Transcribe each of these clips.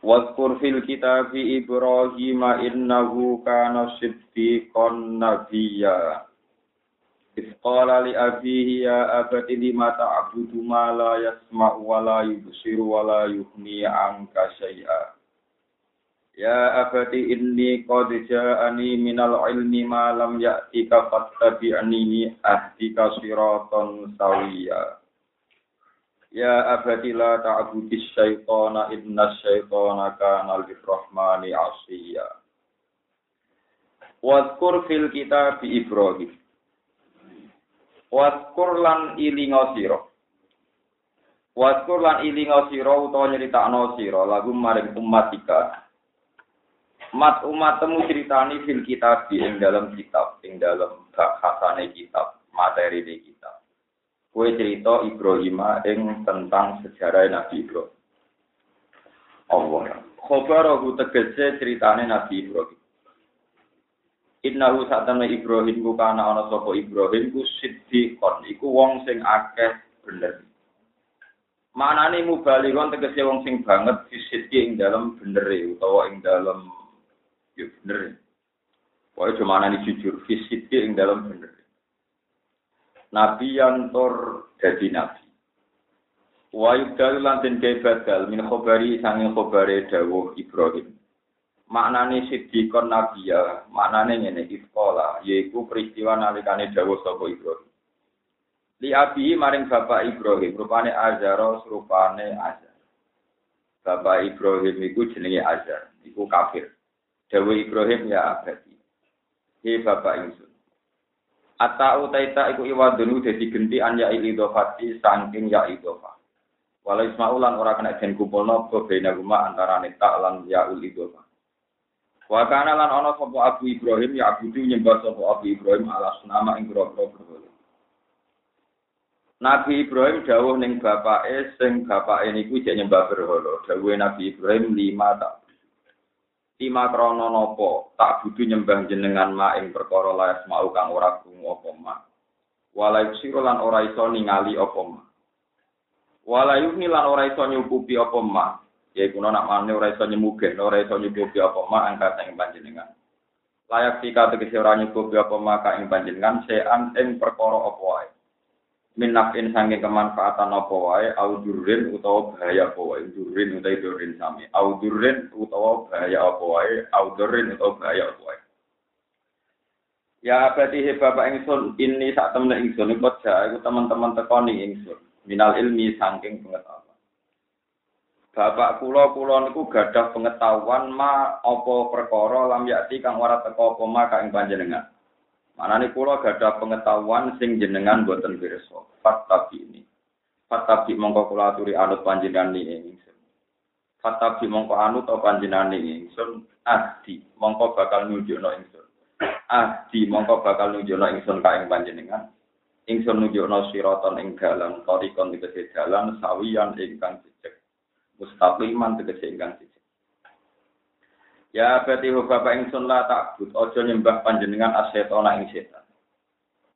Wazkur fil kitabi Ibrahim innahu kana siddiqan nabiyya. Isqala li abihi ya abati lima ta'budu ma la yasma'u wa la yubsiru wa la yughni 'anka syai'a. Ya abati inni qad ja'ani minal ilmi ma lam ya'tika fattabi'ni ahdika siratan sawiyya. Ya abati la ta'budis syaitana innas syaitana kana lirrahmani 'asiyya. Wazkur fil kitabi Ibrahim. Wazkur lan ilinga sira. Wazkur lan ilinga sira utawa nyritakna sira lagu maring ummatika. Mat umat temu ceritani fil kitab ing dalam kitab, ing dalam bahasane kitab, materi di kitab. Kue cerita Ibrahim ing tentang sejarah Nabi Ibrahim. Allah. Khobarahu tegese ceritane Nabi Ibrahim. Innahu satana Ibrahim ku kana ana sapa Ibrahim ku siddiqon, iku wong sing akeh bener. Manane mubalighon tegese wong sing banget disidhi ing dalam benere utawa ing dalam bener. Wae cuma ana jujur fisik ing dalam bener. Nabi yang tur dadi nabi. Wae dal lanten kebadal min khobari sanging khobare dawuh Ibrahim. Maknane siddiqon nabi ya, maknane ngene iskola, yaiku peristiwa nalikane dawuh sapa Ibrahim. Li abi maring bapak Ibrahim, rupane Azar, rupane Azar. Bapak Ibrahim iku jenenge Azar, iku kafir. Dawa Ibrahim ya abadi. Hei bapak ingsun. Ata utaita iku iwadunu dadi genti anya ilidofati saking ya idofa. Walau ismaulan ora kena den kumpulna bebena guma antarane ta lan ya ulidofa. Wa kana lan ana sapa Abu Ibrahim ya abudu nyembah sapa Abu Ibrahim ala sunama ing grogro berhala. Nabi Ibrahim dawuh ning bapake sing bapake niku jek nyembah berhala. Dawuhe Nabi Ibrahim 5 tak Ima krana napa tak butuh nyembah jenengan maing perkara laes mau kang ora krungu apa mak. Walayu sirolan ora iso ningali apa mak. Walayu nilan ora iso nyukupi apa mak. Yaiku nek mane ora iso nyemugehno ora iso nyukupi apa mak angkatane panjenengan. Layak sikate tegese ora nyukupi apa mak ing panjenengan sean ing perkara apa wae. Minakin sange kemanfaatan apa wae audurin utawa bahaya apa wae durin utawa durin sami audurin utawa bahaya apa wae audurin utawa bahaya apa wae ya abadihe bapak ingsun ini sak temne ingsun iku ja iku teman-teman tekoni ingsun minal ilmi saking pengetahuan bapak kula niku gadah pengetahuan ma apa perkara lam yakti kang ora teko apa ma kang panjenengan. Manane kula gadah pengetahuan sing jenengan boten pirsa. Fattabi mongko kula aturi anut panjenengan ing ingsun. Fattabi mongko anut panjenengan ing ingsun ahdi mongko bakal nunjukno ingsun. Ahdi mongko bakal nunjukno ingsun ka ing panjenengan. Ingsun nunjukno siratan ing dalan tarikon tegese dalan sawiyan ingkang jejeg. Mustaqiman tegese ingkang jejeg. Ya berarti bapak ingsun la takbut aja nyembah panjenengan asetona ing setan.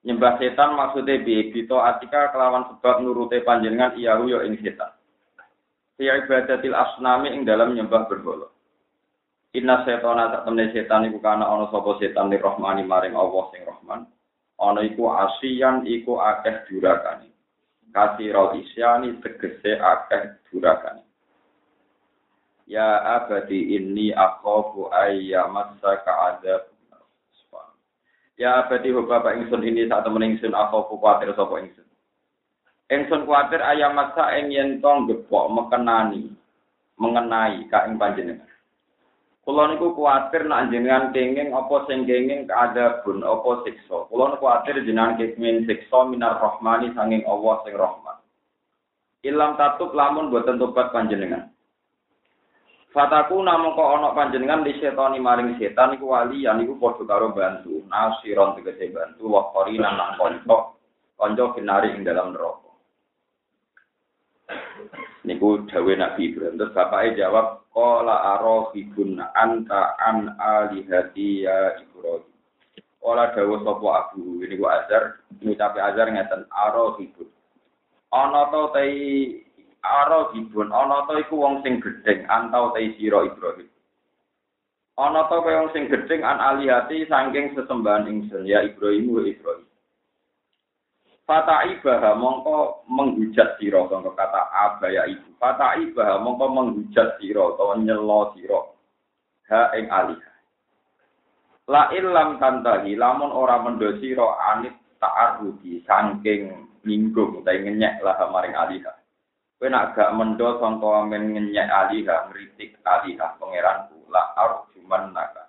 Nyembah setan maksude piye? Bito atika kelawan sebab nurute panjenengan iyahu ya ing setan. Fiya ibadatil asnami ing dalam nyembah berhala. Inna setona sakmene setan iku kana ana sapa setan dirahmani maring Allah sing Rahman. Ana iku asiyan iku akeh durakane. Kasiro isyani tegese akeh durakane. Ya abadi inni akhafu ayyamassaka adzab. Ya abadi bapak ingsun ini sak temen ingsun akhafu kuwatir sapa ingsun. Ingsun kuwatir ayyamassa ing yen tong gepok mengenai ka ing panjenengan. Kula niku kuwatir nek jenengan kenging apa sing kenging kaadzabun apa siksa. Kula niku kuwatir jenengan kenging siksa minar rahmani sanging Allah sing rahman. Ilam tatub lamun boten tobat panjenengan. Fataku namung kok ana panjenengan li setoni maring setan iku wali ya niku padha karo bantu nasiron tegese bantu wa qorinan lan kanca kanca kinari ing dalam neraka. Niku dawuh Nabi Ibrahim terus bapake jawab qala arahibun anta an alihati ya Ibrahim. Ora dawuh sapa abu niku Azar ngucapi Azar ngeten arahibun. Ana ta tai Aro dibun, ana ta iku wong sing gedheng antau te sira Ibrahim. Ana ta kaya wong sing gedheng an alihati saking sesembahan ingsun ya Ibrahim wa Ibrahim. Fataibaha mongko menghujat sira sangka kata abaya ibu. Fataibaha mongko menghujat sira utawa nyela sira ha ing alih. La illam tantahi lamun ora mendho sira anit ta'arudi saking ninggung ta ngenyek lah maring alih. Kowe nak gak mendho sangka amen ngenyek aliha ngritik aliha pangeranku la arjuman naga.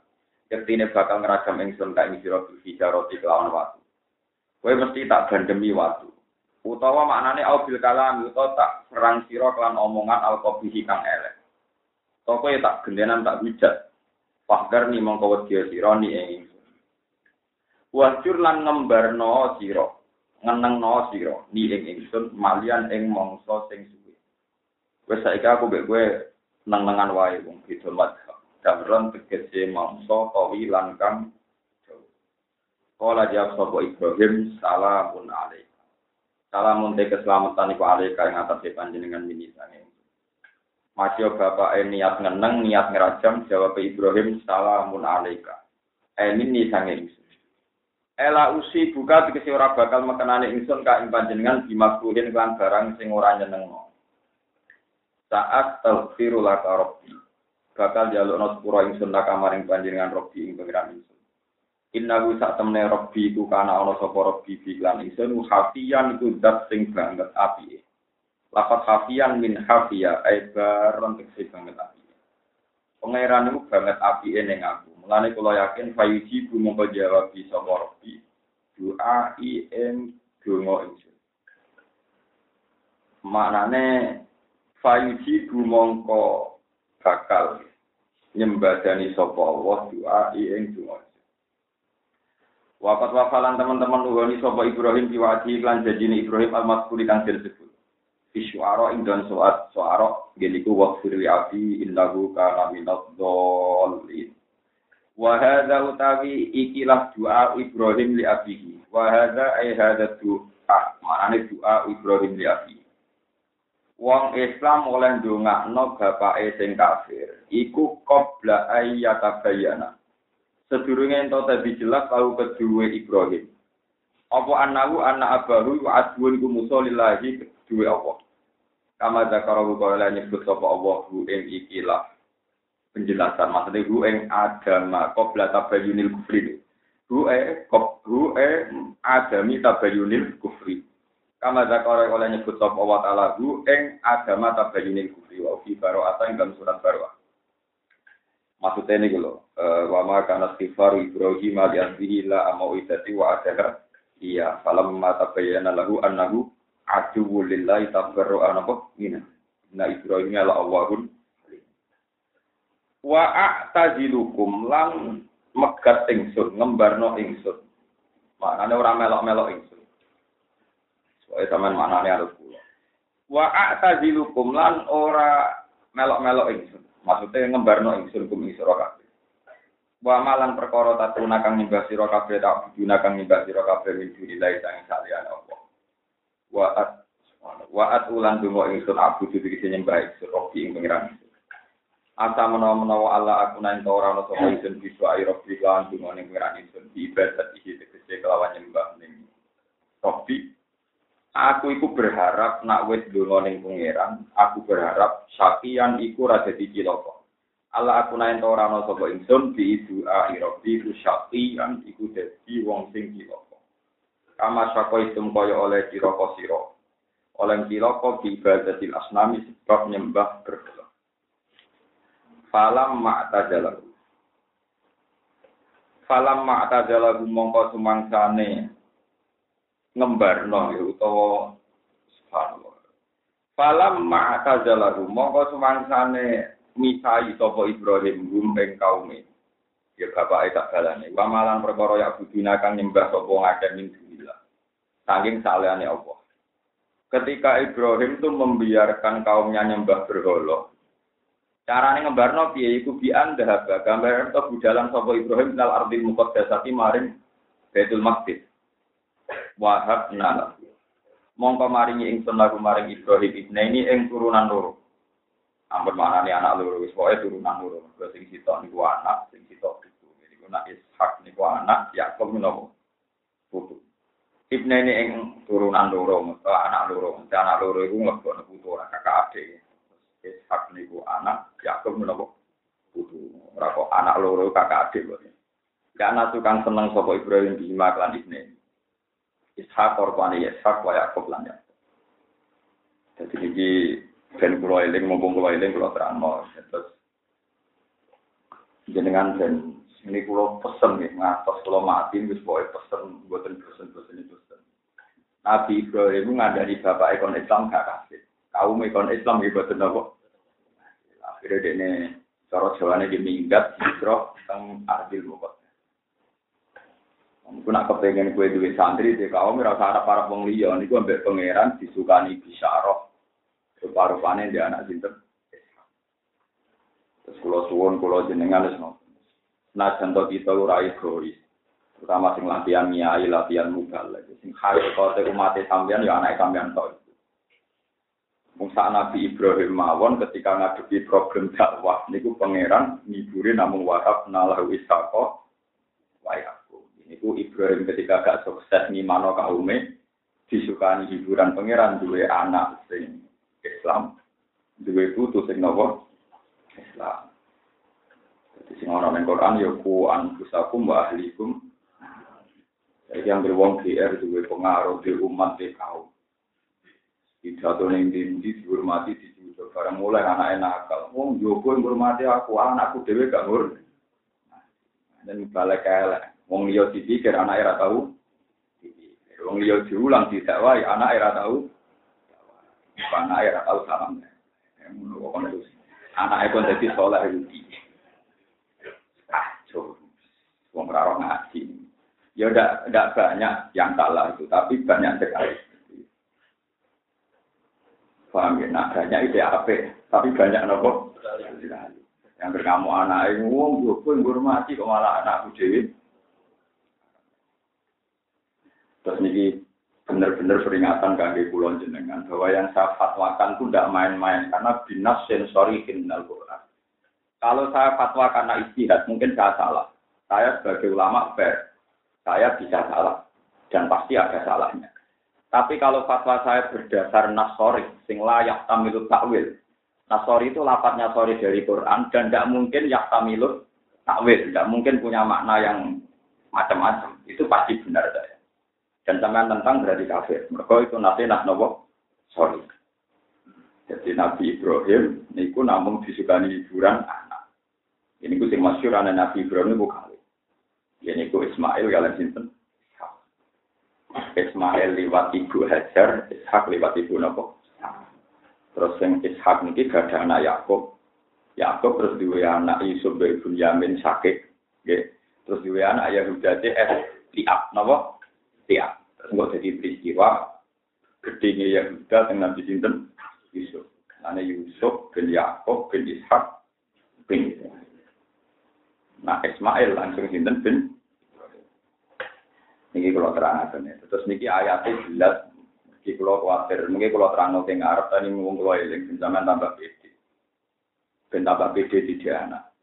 Yektine bakal ngragam ingsun kae sira bicaroti kelawan watu. Kowe mesti tak gandemi watu. Utawa maknane au bil kalam utawa tak serang sira kelan omongan alqabihi kang elek. Kowe tak gendenan tak bijak. Pakar ni mongko wedya sira ni ing. Wajur lan ngembarno sira. Ngenengno sira ni ing ingsun malian ing mangsa sing suwe wis saiki aku mbek kowe neng-nengan wae wong beda madhab damron tegese mangsa kawi lan kang jauh kala jawab sapa Ibrahim salamun alaik salamun tegese keselamatan iku alaik kang atase panjenengan minisane maca bapake niat ngeneng niat ngrajam jawab Ibrahim salamun alaika minni sange Ela usi buka dikesi ora bakal mekenane ingsun ka ing panjenengan dimakruhin lan barang sing ora nyenengno. Saat tafsiru la rabbi. Bakal jalukno sepura ingsun la kamaring panjenengan rabbi ing pangeran ingsun. Innahu sa'tamna rabbi tu kana ana sapa rabbi lan ingsun hafiyan iku zat sing banget api. Lafat hafiyan min hafiya aibaron tekse banget api. Pangeran niku banget apike ning aku. Mulane kula yakin fayuji bu mongko jawab bisa warbi doa in donga insun. Maknane fayuji bu mongko bakal nyembadani sapa Allah doa in donga. Waqat wafalan teman-teman nuhoni sapa Ibrahim diwaji lan janjine Ibrahim al-mazkuri kang disebut. Isyara ing dan soat soarok geniku waqfir li abi innahu kana minadh dhallin. Wa hadza utawi ikilah doa Ibrahim li abihi wa hadza ay hadza doa maknane doa Ibrahim li abihi wong Islam oleh ndongakno bapake sing kafir iku qabla ayyata bayana sedurunge ento tebi jelas karo kedue Ibrahim apa anahu ana abahu wa adwun ku musolillahi kedue Allah kama zakarahu qala nyebut sapa Allah ing ikilah penjelasan maksudnya gue yang agama qabla tabayyunil kufri gue agami tabayyunil kufri kama zakara oleh nyebut sapa wa ta'ala gue yang agama tabayyunil kufri wa fi bara'ata ing dalam surat bara'ah maksudnya ini lho wa ma kana istighfaru Ibrahim li abihi la amawitati wa adha iya falamma tabayyana lahu annahu aduwwu lillahi tabarra'a inna Ibrahim la Allahun wa a'tazilukum lan megat ingsun ngembarno ingsun maknane ora melok-melok ingsun soe sampean maknane arep kula wa a'tazilukum lan ora melok-melok ingsun maksude ngembarno ingsun kum isra kabeh wa malan perkara tatuna kang nyembah sira kabeh tak guna kang nyembah sira kabeh lillahi ta'ala salian Allah wa at ulan dungo ingsun abdu dikise nyembah ingsun robi ing pangeran Asa menawa-menawa Allah aku nain taurana sapa ingsun bisa airobbi lan dungane pangeran ingsun ibadat iki tegese kelawan nyembah ning Rabbi aku iku berharap nak wis ndonga ning pangeran aku berharap sakian iku ra dadi cilaka Allah aku nain taurana sapa ingsun bi doa airobbi sakian iku dadi wong sing cilaka kama saka isem kaya oleh cilaka sira oleh cilaka ibadatil asnami sebab nyembah berhala Falam ma'tajalahu mongko sumangsane ngembarno utawa subhanallah. Falamma atazalahum mongko sumangsane misai sapa Ibrahim gumpeng kaume. Ya bapake tak balane. Wa malan perkara ya budina kang nyembah sapa ngakeh min billah. Saking salehane Allah. Ketika Ibrahim itu membiarkan kaumnya nyembah berhala. Carane ngembarno piye iku bi'an dhahaba gambaran to budalan sapa Ibrahim nal ardil muqaddasati maring Baitul Maqdis. Wahabna mongko maringi ingsun lagu maring Ibrahim ibnaini ing turunan loro. Ampun manane anak loro wis pokoke turunan loro. Kuwi sing sitok niku anak, sing sitok putu. Niku nak Ishak niku anak, Yakub niku putu. Ibnaini ing turunan loro, mesti anak loro. Anak loro iku mlebokno putu ora kakak adik. Ishak niku anak, Yakub niku putu. Ora kok anak loro kakak adik kok. Karena tukang seneng sapa Ibrahim bima lan ibnaini. Ishak korban Ishak wa Yakub lan ya. Jadi iki ben kula eling mumpung kula eling kula terangno terus jenengan ben ini kula pesen nggih ngatos kula mati wis pokoke pesen mboten pesen itu. Nabi Ibrahim ngandani bapake kon Islam gak kasih. Kaum kon Islam iki boten napa. Akhire dene cara jawane diminggat sira teng ardil mukot. Aku nak kepengen kue duit santri, dia kau merasa harap-harap wong liya, niku ambek pangeran disukani bisyarah. Rupa-rupane dia anak sinten. Terus kula suwun kula jenengan wis ngono. Senajan to kita ora egois. Terutama sing latihan nyai, latihan mubalig. Sing khayal kote umate sampeyan ya anake sampeyan tok. Mung sak Nabi Ibrahim mawon ketika ngadepi problem dakwah niku pangeran ngibure namung wahab nalahu isaqo waya. Niku Ibrahim ketika gak sukses ngimano kaume disukani hiburan pangeran duwe anak sing Islam duwe putu sing nopo Islam. Jadi sing ana nang Quran ya ku anfusakum wa ahlikum. Jadi yang berwong GR duwe pengaruh di umat de kaum. Dicato ning dindi dihormati dicucuk barang mulai anake nakal. Wong Joko ngurmati aku anakku dhewe gak ngur. Dan balik elek. Wong liya dipikir anak era tahu. Wong liya diulang ditakwai anak era tahu. Anak era tahu salam. Ngono kok terus. Anake kon dadi saleh iki. Ah, coba. Wong ora ngerti. Ya ndak banyak yang salah itu, tapi banyak sekali. Paham ya, nak banyak itu apik, tapi banyak nopo? Yang berkamu anake wong yo pun ngurmati kok malah anakku dhewe. Terus ini benar-benar peringatan kangge kula jenengan bahwa yang saya fatwakan itu tidak main-main karena binas sensori kriminal Quran. Kalau saya fatwakan karena ijtihad mungkin saya salah. Saya sebagai ulama fair, saya bisa salah dan pasti ada salahnya. Tapi kalau fatwa saya berdasar nasori, sing layak tamilut takwil. Nasori itu lapatnya sori dari Quran dan tidak mungkin yak tamilut takwil, tidak mungkin punya makna yang macam-macam. Itu pasti benar saya. Dan sampean tentang berarti kafir. Mergo itu nate nak nopo? Sorry. Jadi Nabi Ibrahim niku namung disukani hiburan anak. Ini niku sing masyhur ana Nabi Ibrahim niku kali. Ya niku Ismail kalian sinten? Ismail liwat ibu Hajar, Ishak liwat ibu nopo? Terus sing Ishak niki gadah anak Yakub. Yakub terus duwe anak Yusuf bin Yamin Syakik, nggih. Terus duwe anak Yahuda Tiab nopo? Ya, terus nggak jadi peristiwa gedenya Yahuda dengan Nabi sinten Yusuf. Karena Yusuf bin Yakub bin Ishak bin Israil. Nah Ismail langsung sinten bin. Niki kalau terangaken ya. Terus niki ayatnya jelas. Niki kalau khawatir, mungkin kalau terangno sing arep tani mung kula eling sampeyan tambah PD. Ben tambah PD di anak.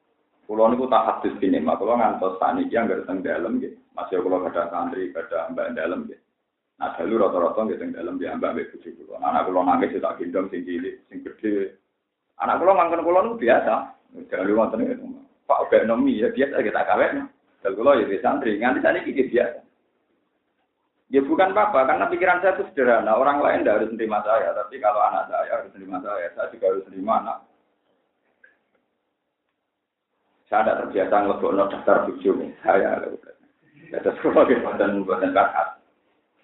Kulo niku tak hadis dene, kula ngantos saniki anggere teng dalem nggih. Masih kulo gadah santri, gadah mbak dalem nggih. Nah, dalu rata-rata nggih teng dalem nggih mbak bojo kulo. Anak kulo nangis tak gendong sing cilik, sing gedhe. Anak kulo mangkon kulo niku biasa. Dalu wonten niku. Pak ekonomi ya biasa kita kawekno. Dalu kulo ya santri, nganti saniki nggih biasa. Ya bukan apa-apa, karena pikiran saya itu sederhana. Orang lain ndak harus menerima saya, tapi kalau anak saya harus menerima saya juga harus menerima anak. Saya ada terbiasa ngelebokno daftar video saya terus kalau di badan-badan kakak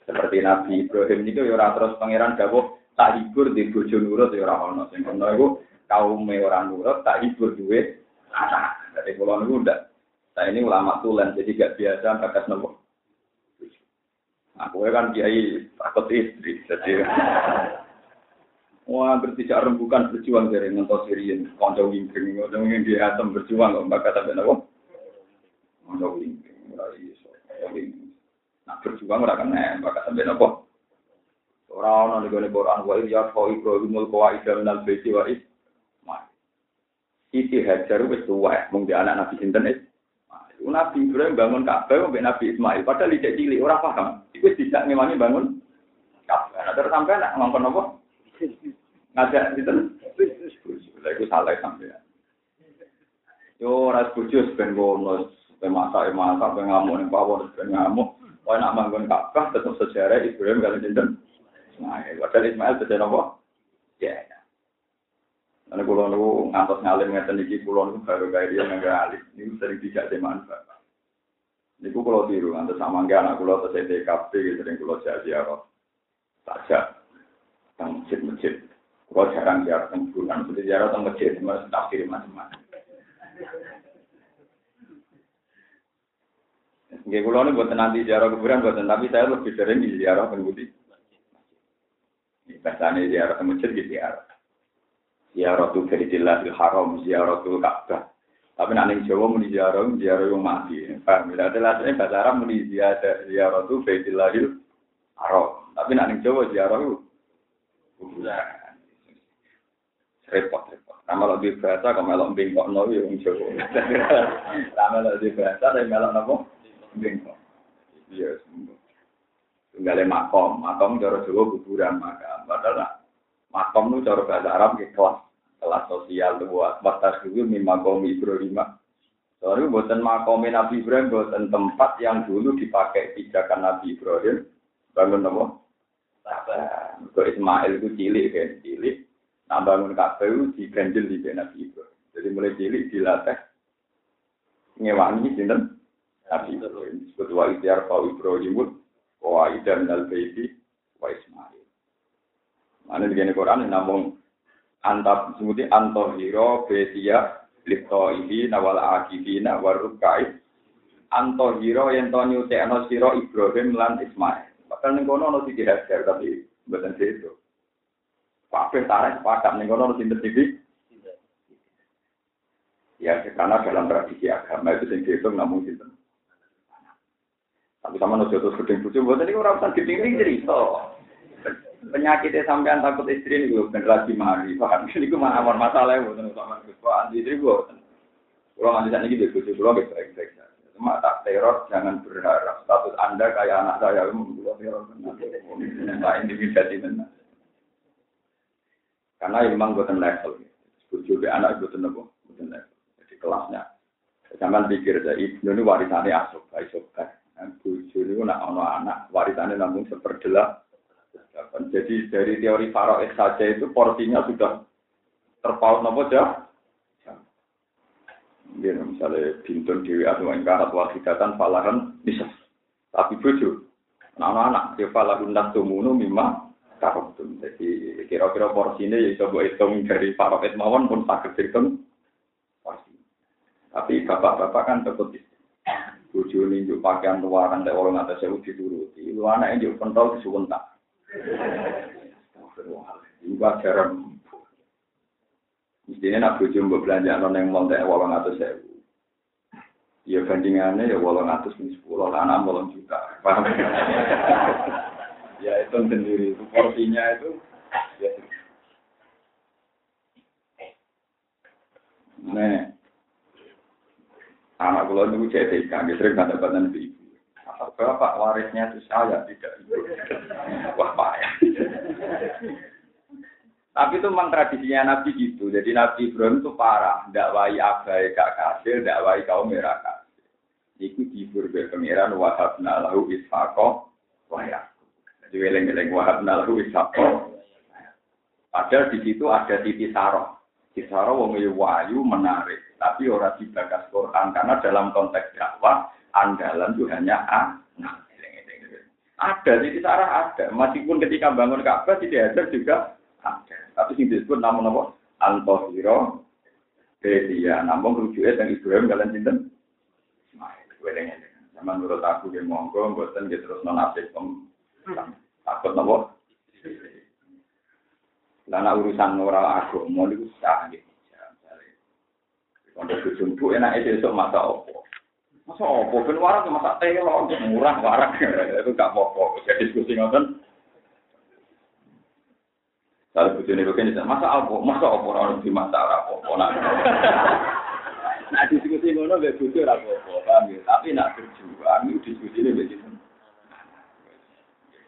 seperti Nabi Ibrahim itu ya terus pangeran dawuh tak hibur di bojo nurut ya ora ono sing ngono iku kaume ora nurut tak hibur duwe ana dadi kula niku ndak saya ini ulama tulen jadi gak biasa bakas nopo aku kan kiai takut istri jadi wah bertiga rembukan berjuang dari nonton sirian konco wingking ngono ning di atom berjuang kok bakat sampe nopo konco wingking ora iso nak berjuang ora kena bakat sampe nopo ora ana ning Al-Qur'an wa ya fa'i qawmul qawaida minal baiti wa is. Iki hajar wis tuwa mung anak Nabi sinten is. Nabi Ibrahim bangun Ka'bah mbek Nabi Ismail padahal iki cilik ora paham. Iku wis dijak ngewangi bangun Ka'bah. Terus sampean nak ngongkon apa? Ngajak sinten? Lha iku salah sampean. Yo ora bojo ben ngono, ben masak ben ngamuk ning pawon ben ngamuk. Kowe nak bangun Ka'bah tetep sejarah Ibrahim kali sinten? Nah, padahal Ismail beda apa? Ya. Karena kulon itu ngantos ngalim ngeten iki kulon itu baru kaya dia nggak ngalim. Ini sering tidak teman bapak. Ini kulon biru ngantos sama nggak anak kulon atau CDKP sering kulon jajar. Saja tentang masjid-masjid. Kulon jarang jajar tentang bulan. Jadi jajar tentang masjid cuma tafsir macam-macam. Nggih kulon buat nanti jajar kuburan buat tapi saya lebih sering di jajar pengundi. Bahasanya ziarah masjid di ziarah. Ziarah tu Baitul Haram, ziarah tu Ka'bah. Tapi nak ning Jawa muni ziarah wong mati. Paham ya? Lasane bahasa Arab muni ziarah tu Baitul Haram. Tapi nak ning Jawa ziarah kuburan. Repot. Amal di bahasa kalau bengkokno yo wong Jawa. Amal di bahasa tapi melok napa? Bengkok. Iya, sembuh. Tunggale makom cara Jawa kuburan maka padahal makom nu cara bahasa Arab ke kelas sosial luas batas kuwi makom Ibrahim. Soale boten makom Nabi Ibrahim boten tempat yang dulu dipakai pijakan Nabi Ibrahim bangun apa? Ka'bah. Kok Ismail ku cilik. Nah bangun Ka'bah diganjel di Nabi Ibrahim. Jadi mulai cilik dilatih ngewangi sinten? Nabi Ibrahim. Kedua ikhtiar Pak Ibrahim wa idamnal baiti wa Ismail. Ana dikene Quran namung antab semuti antohira baitiya liqaili nawal aqidina warrukai antohira yen to nyutekno sira Ibrahim lan Ismail. Bakal ning kono ono siji hajar tapi mboten sedo. Kabeh tarikh padha ning kono ono sinten titik? Ya karena dalam tradisi agama itu sing dihitung namung sinten. Tapi sama nojo terus gedeng-gedeng, buat ini orang usah gedeng-gedeng cerita. Penyakitnya sampean takut istri ini gue generasi mari, paham? Ini gue mana masalahnya buat nojo sama kesukaan istri gue. Kalau nanti sana gitu gue pulang gitu, cuma tak teror jangan berharap status anda kayak anak saya gue membuat teror benar. Tak individuasi benar. Karena memang gue level, berjuang anak gue level, jadi kelasnya. Jangan pikir saya ini warisannya asok. Bujo itu nak anak warisannya namun seperdelah. Jadi dari teori Faroes saja itu porsinya sudah terpaut nopo jah. Jadi misalnya bintun dewi atau ingkarat wasidatan falahan bisa. Tapi bujo anak-anak dia falahun natsumunu mimma karotum. Jadi kira-kira porsinya ya coba hitung dari Faroes mawon pun sakit hitung porsi. Tapi bapak-bapak kan takut. Bujo ini juga pakaian luaran dari orang atas saya uji dulu. Itu anaknya juga pentol disuruh tak. Juga jarang. Mestinya nak bujo berbelanja orang yang lontek orang atas saya. Ya bandingannya ya orang atas ini 10 anak orang juta. Paham? Ya itu sendiri. Porsinya itu. Ya. Nih. Anak kula niku CTK, sering kadang-kadang ibu. Apa bapak warisnya itu saya tidak ibu. Wah, payah. Tapi itu memang tradisinya Nabi gitu. Jadi Nabi Ibrahim itu parah, dakwai abai gak kasil, dakwai kaum merah kasil. Iku dibur be pangeran wahabna lahu ishaqa wa yaqub. Jadi weleng-weleng wahabna lahu ishaqa. Padahal di situ ada titik sarah. Kisara wong wayu menarik, tapi ora dibakas Quran karena dalam konteks dakwah andalan itu hanya anak. Ada, Siti Sarah ada. Meskipun ketika bangun Ka'bah, Siti Hajar juga ada. Tapi yang disebut namun-namun Al-Tahira, Belia, namun kerujuknya yang Ibrahim kalian cinta. Nah, itu bedanya. Sama menurut aku, dia monggo, buatan dia terus non-update. Takut namun. Karena urusan moral aku, mau diusah. Untuk berjumpu, enaknya besok masa opo. Masa opo, ben warak ya masak telor, murah warak, itu gak apa-apa, jadi diskusi nonton. Lalu butuh ini masa opo, orang di masa opo, nah diskusi nonton, gak butuh opo, tapi nak berjuang, diskusi ini gak gitu.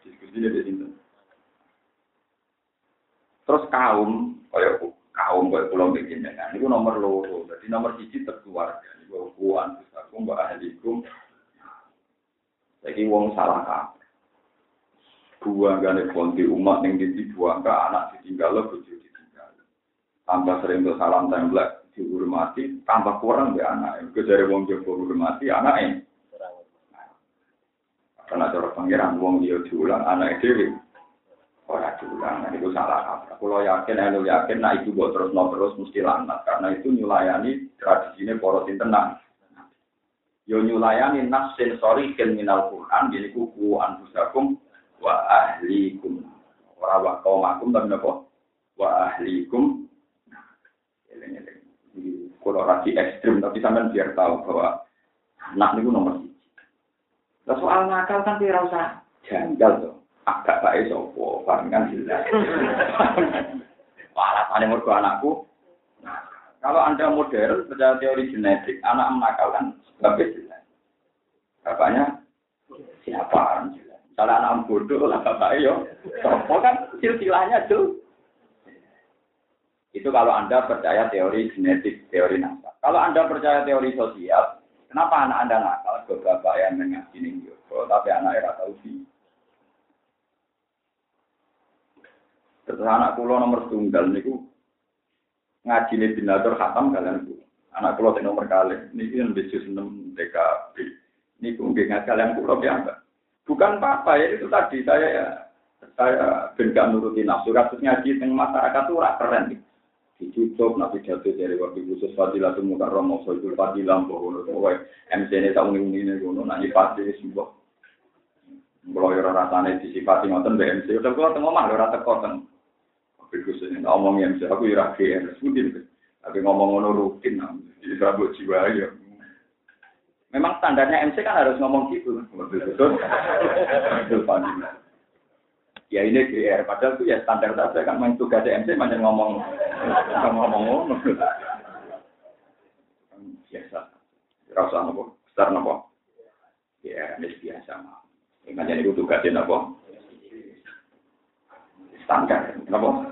Diskusi ini gak gitu. Terus kaum kaya pulau bikin dengan, itu nomor loro, jadi nomor siji terkeluarga, bukan aku mbak ahlikum, jadi wong salah kape, buang gane konti umat yang dibuang ke anak ditinggal lo, bujuk ditinggal, tambah sering bersalam tembak dihormati, tambah kurang be anak, kejar wong jempol dihormati anaknya, karena cara pangeran wong dia diulang anak dewi. Orang curang, itu salah. Aku yakin, nah itu buat terus mesti lanat, karena itu nyulayani tradisinya porotin tenang. Yo nyulayani nafsin sorikin minal Quran, jadi kuku anfusakum wa ahlikum. Orang wa kaum akum tapi napa? Wa ahlikum. Kolorasi ekstrim, tapi sampean biar tahu bahwa anak itu nomor satu. Nah, soal nakal kan tidak usah janggal tuh. Agak baik sopo, barengan jelas. Alasannya mergo anakku. Nah, kalau Anda modern percaya teori genetik, anak menakal kan sebabnya jelas. Bapaknya siapa? Jelas. Kalau anak bodoh lah bapaknya yo. Sopo kan silsilahnya tuh. Itu kalau Anda percaya teori genetik, teori nasab. Kalau Anda percaya teori sosial, kenapa anak Anda nakal? Sebab bapak yang mengaji ning yo, tapi anake ora tau sih. Terus anak kulo nomor tunggal niku ngajine binatur khatam kalian kulo. Anak kulo sing nomor kalih niki ambisius 6 DKB. Niku nggih kalian kulo piyambak. Bukan apa-apa ya itu tadi saya ben gak nuruti nafsu ratus ngaji teng masyarakat ora keren iki. Dicucuk nak pidato dari waktu khusus Fadilatul Mukarram Soidul Fadilah Bohono kowe. MC-ne tak ngene-ngene ngono nang pasti simbok. Kulo ora rasane disifati ngoten BMC. Utek kulo teng omah ora teko teng Bekusnya ngomong yang saya aku ira keren, sulit. Tapi ngomong rutin, jadi serabut jiwa aja. Memang standarnya MC kan harus ngomong gitu, betul. Ya ini keren, padahal itu ya standar saja kan main tugas MC macam ngomong. Biasa, rasa nopo, besar nopo. Ya ini biasa mah. Ingat jadi tugasnya nopo. Standar nopo.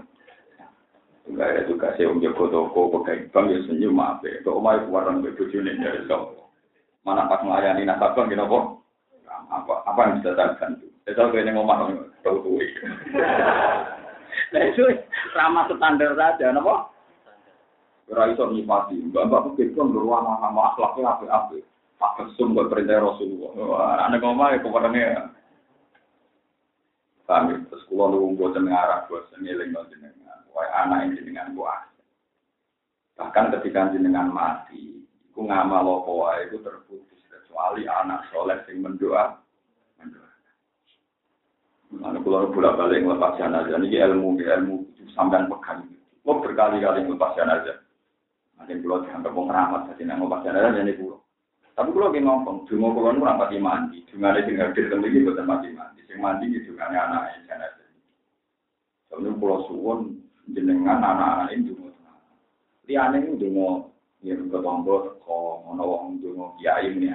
Enggak ada tugas yang menjaga toko, pakai bank, ya senyum, maaf ya. Itu omah itu warna berbujunin dari toko. Mana pas melayani nasabah, gini apa yang bisa saya bantu? Saya tahu kayaknya ngomah, toko. Nah itu ramah standar saja, kenapa? Kira itu nyipati. Mbak-mbak kebetulan beruang sama akhlaknya apa-apa. Pak Kesum buat perintah Rasulullah. Anak ngomah ya, kepadanya. Kami, terus kalau lu buat dengar, buat sengiling, buat dengar. Anak yang jenengan buah. Bahkan ketika jenengan mati, aku ngamal lopo aku terputus kecuali anak soleh yang mendoa. Anak pulau bolak balik lepas jenazah. Ini ilmu sampean pegang. Lo berkali-kali lepas jenazah. Ada pulau dianggap pengramat, jadi nang lepas jenazah jadi pulau. Tapi pulau yang ngomong, cuma pulau itu orang mati mandi. Cuma ada tinggal di tempat ini bukan mati. Yang mandi itu kan anak yang jenazah. Soalnya pulau suwon. Jenengan anak-anak ini dungo tenang. Liane ini dungo ngirim ke tombol, kok ngomong dungo kiai ini,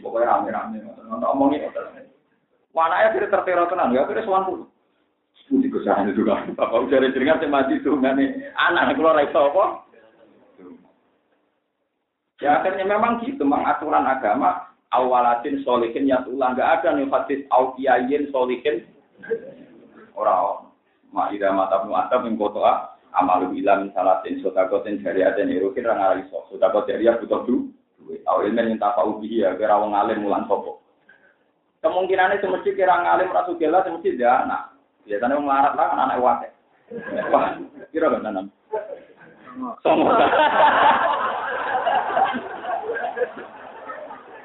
pokoknya rame-rame, ngomongin otak. Wanaknya kira tertera tenang, ya kira suan puluh. Itu dikosahan itu kan, bapak udah jenengan semati dungan nih, anak keluar itu apa? Ya akhirnya memang gitu, mengaturan agama, awalatin solikin yatulah, nggak ada nih fatis awkiyayin solikin, orang-orang. Ma'ira matabnu atab yang kotoa amalu ilam salatin sotakotin jariatin erokin rangarai sok sotakot jariah butuh duit awilmen yang tak fa'ubihi ya kira wong alim mulan sopok Kemungkinannya semesti kira ngalim rasul gila semesti dia anak. Biasanya orang larat lah anak wate. Kira gak nanam? Songo.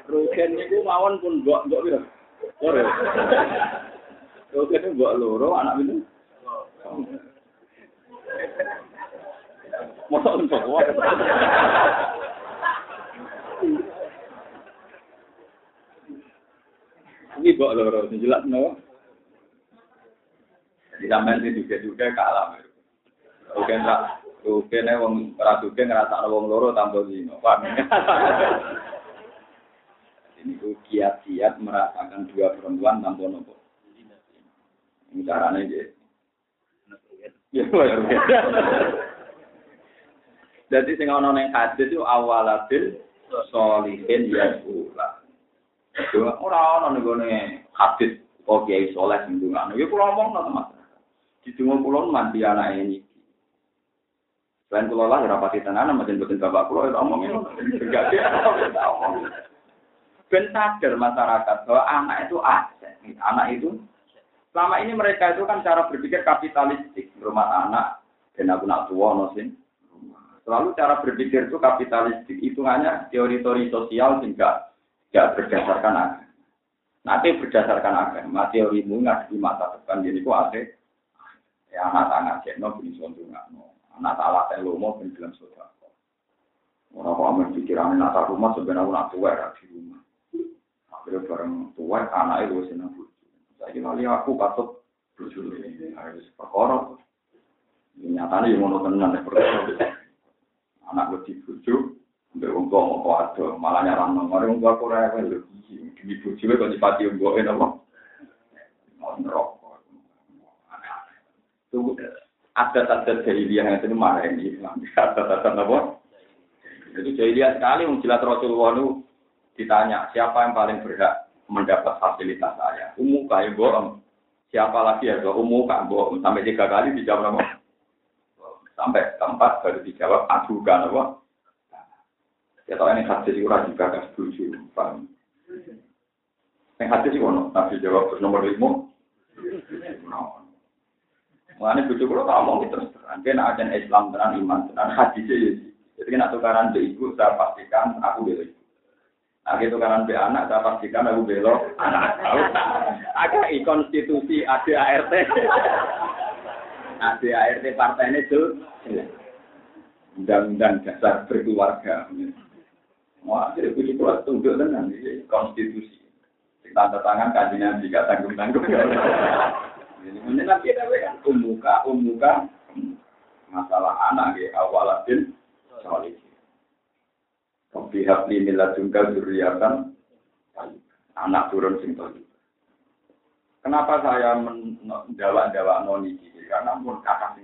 Rugen itu mawon pun gak kira. Loro. Rugen itu gak loro anak itu. Masa untuk wate. Ini buat loro, jelas no. Disampaikan di juga kalah. Oke nggak? Oke nih, wong rasuke ngerasa wong loro tambah dino. Ini tuh kiat-kiat merasakan dua perempuan tambah nopo. Ini caranya je. Ya, oke. Jadi sehingga orang yang hadir itu awalatil solihin ya pula. Orang-orang ini hadis kok kiai soleh sendungan. Ya kula omongno teman. Didungo kula mandi anak ini. Selain kula lah ora pati tenan mboten bapak kula omongi enggak dia omong. Ben sadar masyarakat bahwa anak itu aset. Anak itu selama ini mereka itu kan cara berpikir kapitalistik, rumah anak dan aku nak tuwa ono sing rumah. Selalu cara berpikir itu kapitalistik, hitungannya teori-teori sosial sehingga tidak berdasarkan agama. Nanti berdasarkan agama, teorimu nggak di mata depan, jadi ku aset. Ya anak anak jenno bini sontungan, anak alat elomo bini dalam saudara. Orang-orang berpikiran anak rumah sebenarnya anak tua ya di rumah. Akhirnya bareng tua anak itu senang bujuk. Saya kali aku patut bujuk ini harus perkorok. Nyatanya yang mau tenan perkorok. Anak lebih bujuk. Untuk ngomong aduh, malah nyarang ngomong ngomong aku raya kan di buju kan dipati ngomongin apa? Ngomong rokok itu adat-adat jahiliyah yang itu marah ini adat-adat apa? Itu jahiliyah sekali menjilat Rasulullah itu ditanya siapa yang paling berhak mendapat fasilitas saya? Umuka yang bohong siapa lagi ya? Umuka bohong sampai 3 kali dijawab apa? Sampai 4 baru dijawab adukan apa? Ya tau ini hadis itu orang juga agak setuju, paham? Yang hadis itu kan, tapi jawab nomor 5. Makanya bujuk lo tak omong terus terang. Dia nak ajaran Islam terang, iman terang, hadisnya ya. Jadi kena tukaran be ibu, saya pastikan aku belok. Nah, kita tukaran be anak, saya pastikan aku belok anak. Agak konstitusi ADART. ADART partainya itu undang-undang dasar berkeluarga. Wah, jadi puji kuat tunduk dengan konstitusi. Tanda tangan kajian jika tanggung-tanggung. Ini nanti ada kan umuka masalah anak ya awalatin soal ini. Pihak ini miladungka juriatan anak turun singkong. Kenapa saya mendawa-dawa noniki? Karena pun kakak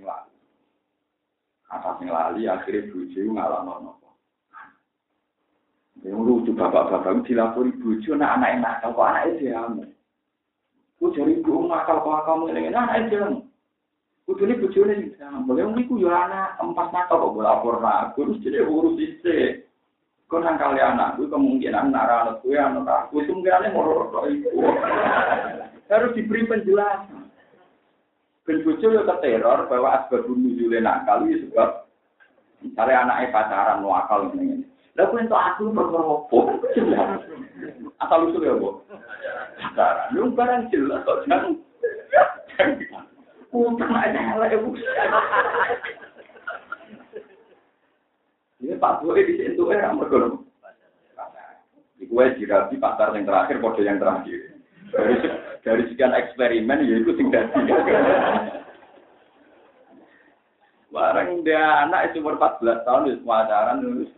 sing lali akhirnya buju ngalah nono. Yang lucu bapak-bapak dilapori bujuk anak-anak nakal kok anak itu ya. Ku jari bujuk nakal kok kamu ngene anak itu. Kudune bujune iki kan boleh niku yo anak empat nakal kok lapor nak guru jadi urus iki. Kon nang kali anak kuwi kemungkinan narane kuwi anak aku sungkane ngoro kok iku. Harus diberi penjelasan. Ben bujuk yo keteror bahwa asbabun nuzule nakal iki sebab cari anake pacaran nakal ngene. Lha kuwi entuk aku perkara opo? Asal usul ya, Bu. Sekarang lu barang jelas kok kan. Untuk ada lha ibu. Ini Pak Boe di entuk era mergo. Iku wis dirapi pasar yang terakhir kode yang terakhir. Dari sekian eksperimen ya iku sing dadi. Barang dia anak itu umur 14 tahun wis pacaran nulis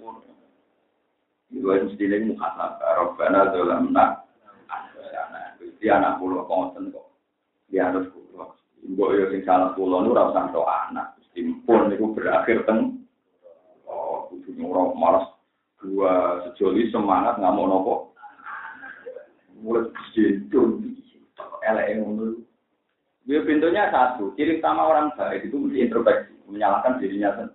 Iwan sedileng mukhasab Rabbana zalamna asana Gusti anak kula konten kok dia harus kula mbok yo sing salah kula nu ora usah tok anak Gusti pun niku berakhir teng oh kudu ngora malas dua sejoli semangat ngamuk napa mulut jentur tok eleke ngono dia pintunya satu ciri utama orang baik itu mesti introspeksi menyalahkan dirinya sendiri.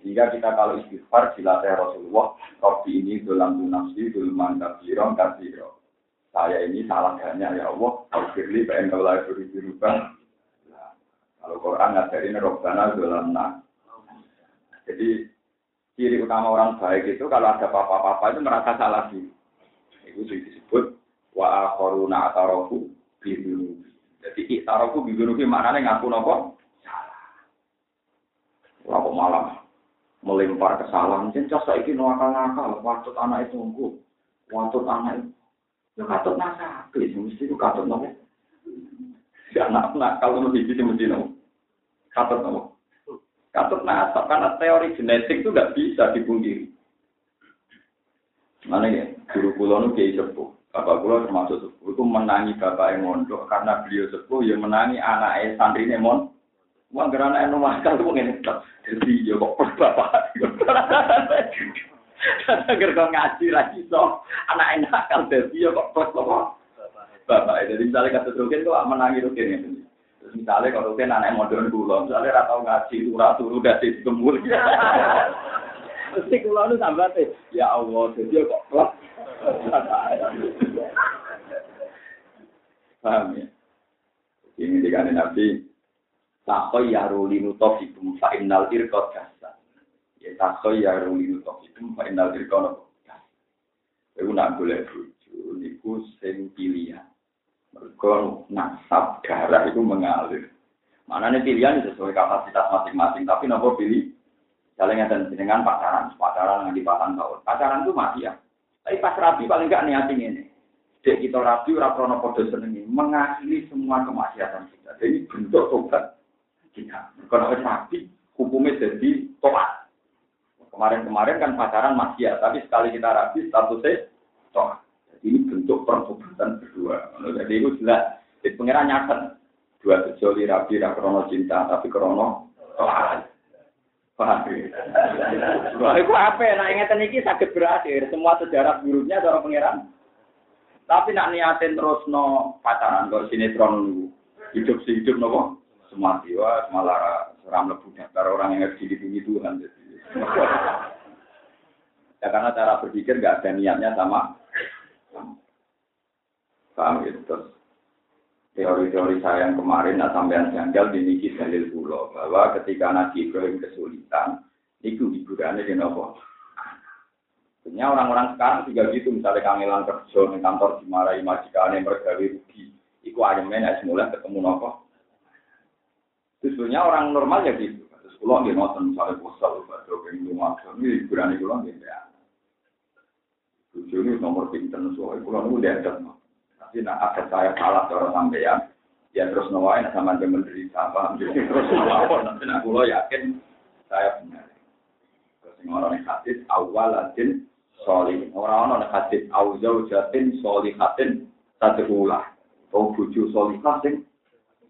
Jika kita kalau istighfar, silaturahmi Rasulullah, Rabbi ini dalam nafsi, dalam mandapirong, kasiro. Saya ini salah banyak ya Allah, Al-Firli, PMK Laifuri Dirubah. Kalau Quran ngajarin Robbana Zolamna. Jadi ciri utama orang baik itu kalau ada papa-papa itu merasa salah diri. Itu disebut Wa'akoruna Atarofu Bidunubi. Jadi Atarofu Bidunubi maknanya ngaku nopo? Salah. Kok malam melempar kesalahan, jencos saiki no akal-akal, patut anak itu nunggu, patut anak itu, ya patut nakal, mesti itu patut nopo. Ya anak nakal itu mesti nopo, patut nopo. Patut nakal karena teori genetik itu nggak bisa dipungkiri. Mana ya, guru kula nu kiai sepuh, bapak kula termasuk sepuh itu menangi bapaknya mondok karena beliau sepuh, ya menangi anaknya santrine mondok. Wong gerana eno makal kok ngene tok. Dadi yo kok bapak. Sager kok ngaji ra iso, anake nakal dadi yo kok bapak. Bapak dadi misale kata Rukin kok menangi Rukin ngene. Terus misale kok Rukin anake modern kula, misale ra tau ngaji, ora turu dadi gemur. Mesti kula nu sambate. Ya Allah, dadi yo kok bapak. Paham ya. Ini dikane Nabi Takoyarulinu tofidum fa'innal irkot kasar. Ya takoyarulinu tofidum fa'innal irkot kasar. Aku nak boleh rujuk, niku sing pilihan. Mereka nasab darah itu mengalir. Maknanya pilihan sesuai kapasitas masing-masing. Tapi nopo pilih, saling ada dengan pacaran. Pacaran dengan dipatan tahun. Pacaran itu mati ya. Tapi pas rabi paling enggak niatin ini. Dek kita rabi, raprono podo senengi. Mengakhiri semua kemaksiatan kita. Jadi bentuk tobat. Kita kalau mati hukumnya jadi tobat. Kemarin kan pacaran masih ya, tapi sekali kita rapi statusnya tobat. Jadi ini bentuk pertobatan kedua. Jadi itu jelas. Jadi pengiran nyatet dua sejoli rapi dan krono cinta, tapi krono tobat. Wah, itu apa? Nah ingatan ini sakit berakhir. Semua sejarah buruknya seorang pengiran. Tapi nak niatin terus no pacaran, kalau sinetron hidup si hidup nopo. Semua jiwa, semua lara, seram lebih daftar orang yang ngerti diri Tuhan. Ya karena cara berpikir nggak ada niatnya sama. Paham gitu. Terus teori-teori saya yang kemarin nak sampean janggal di niki dalil kula bahwa ketika Nabi Ibrahim kesulitan, itu hiburannya di nopo. Sebenarnya orang-orang sekarang juga gitu, misalnya kangelan kerja di kantor dimarahi majikane mergawe rugi, iku ayemen nek semula ketemu nopo. Sebenarnya orang normal ya gitu. Terus pulang dia nonton misalnya postal, baca pengumuman, ini berani pulang dia tidak. Tujuannya nomor pinter, soalnya pulang itu dia tidak. Tapi nak ada saya salah orang sampean, dia terus nawain sama dia menderita apa, terus nawain. Tapi nak pulang yakin saya benar. Terus orang negatif awal atin solih, orang negatif awal jatin solihatin satu ulah, atau tujuh solihatin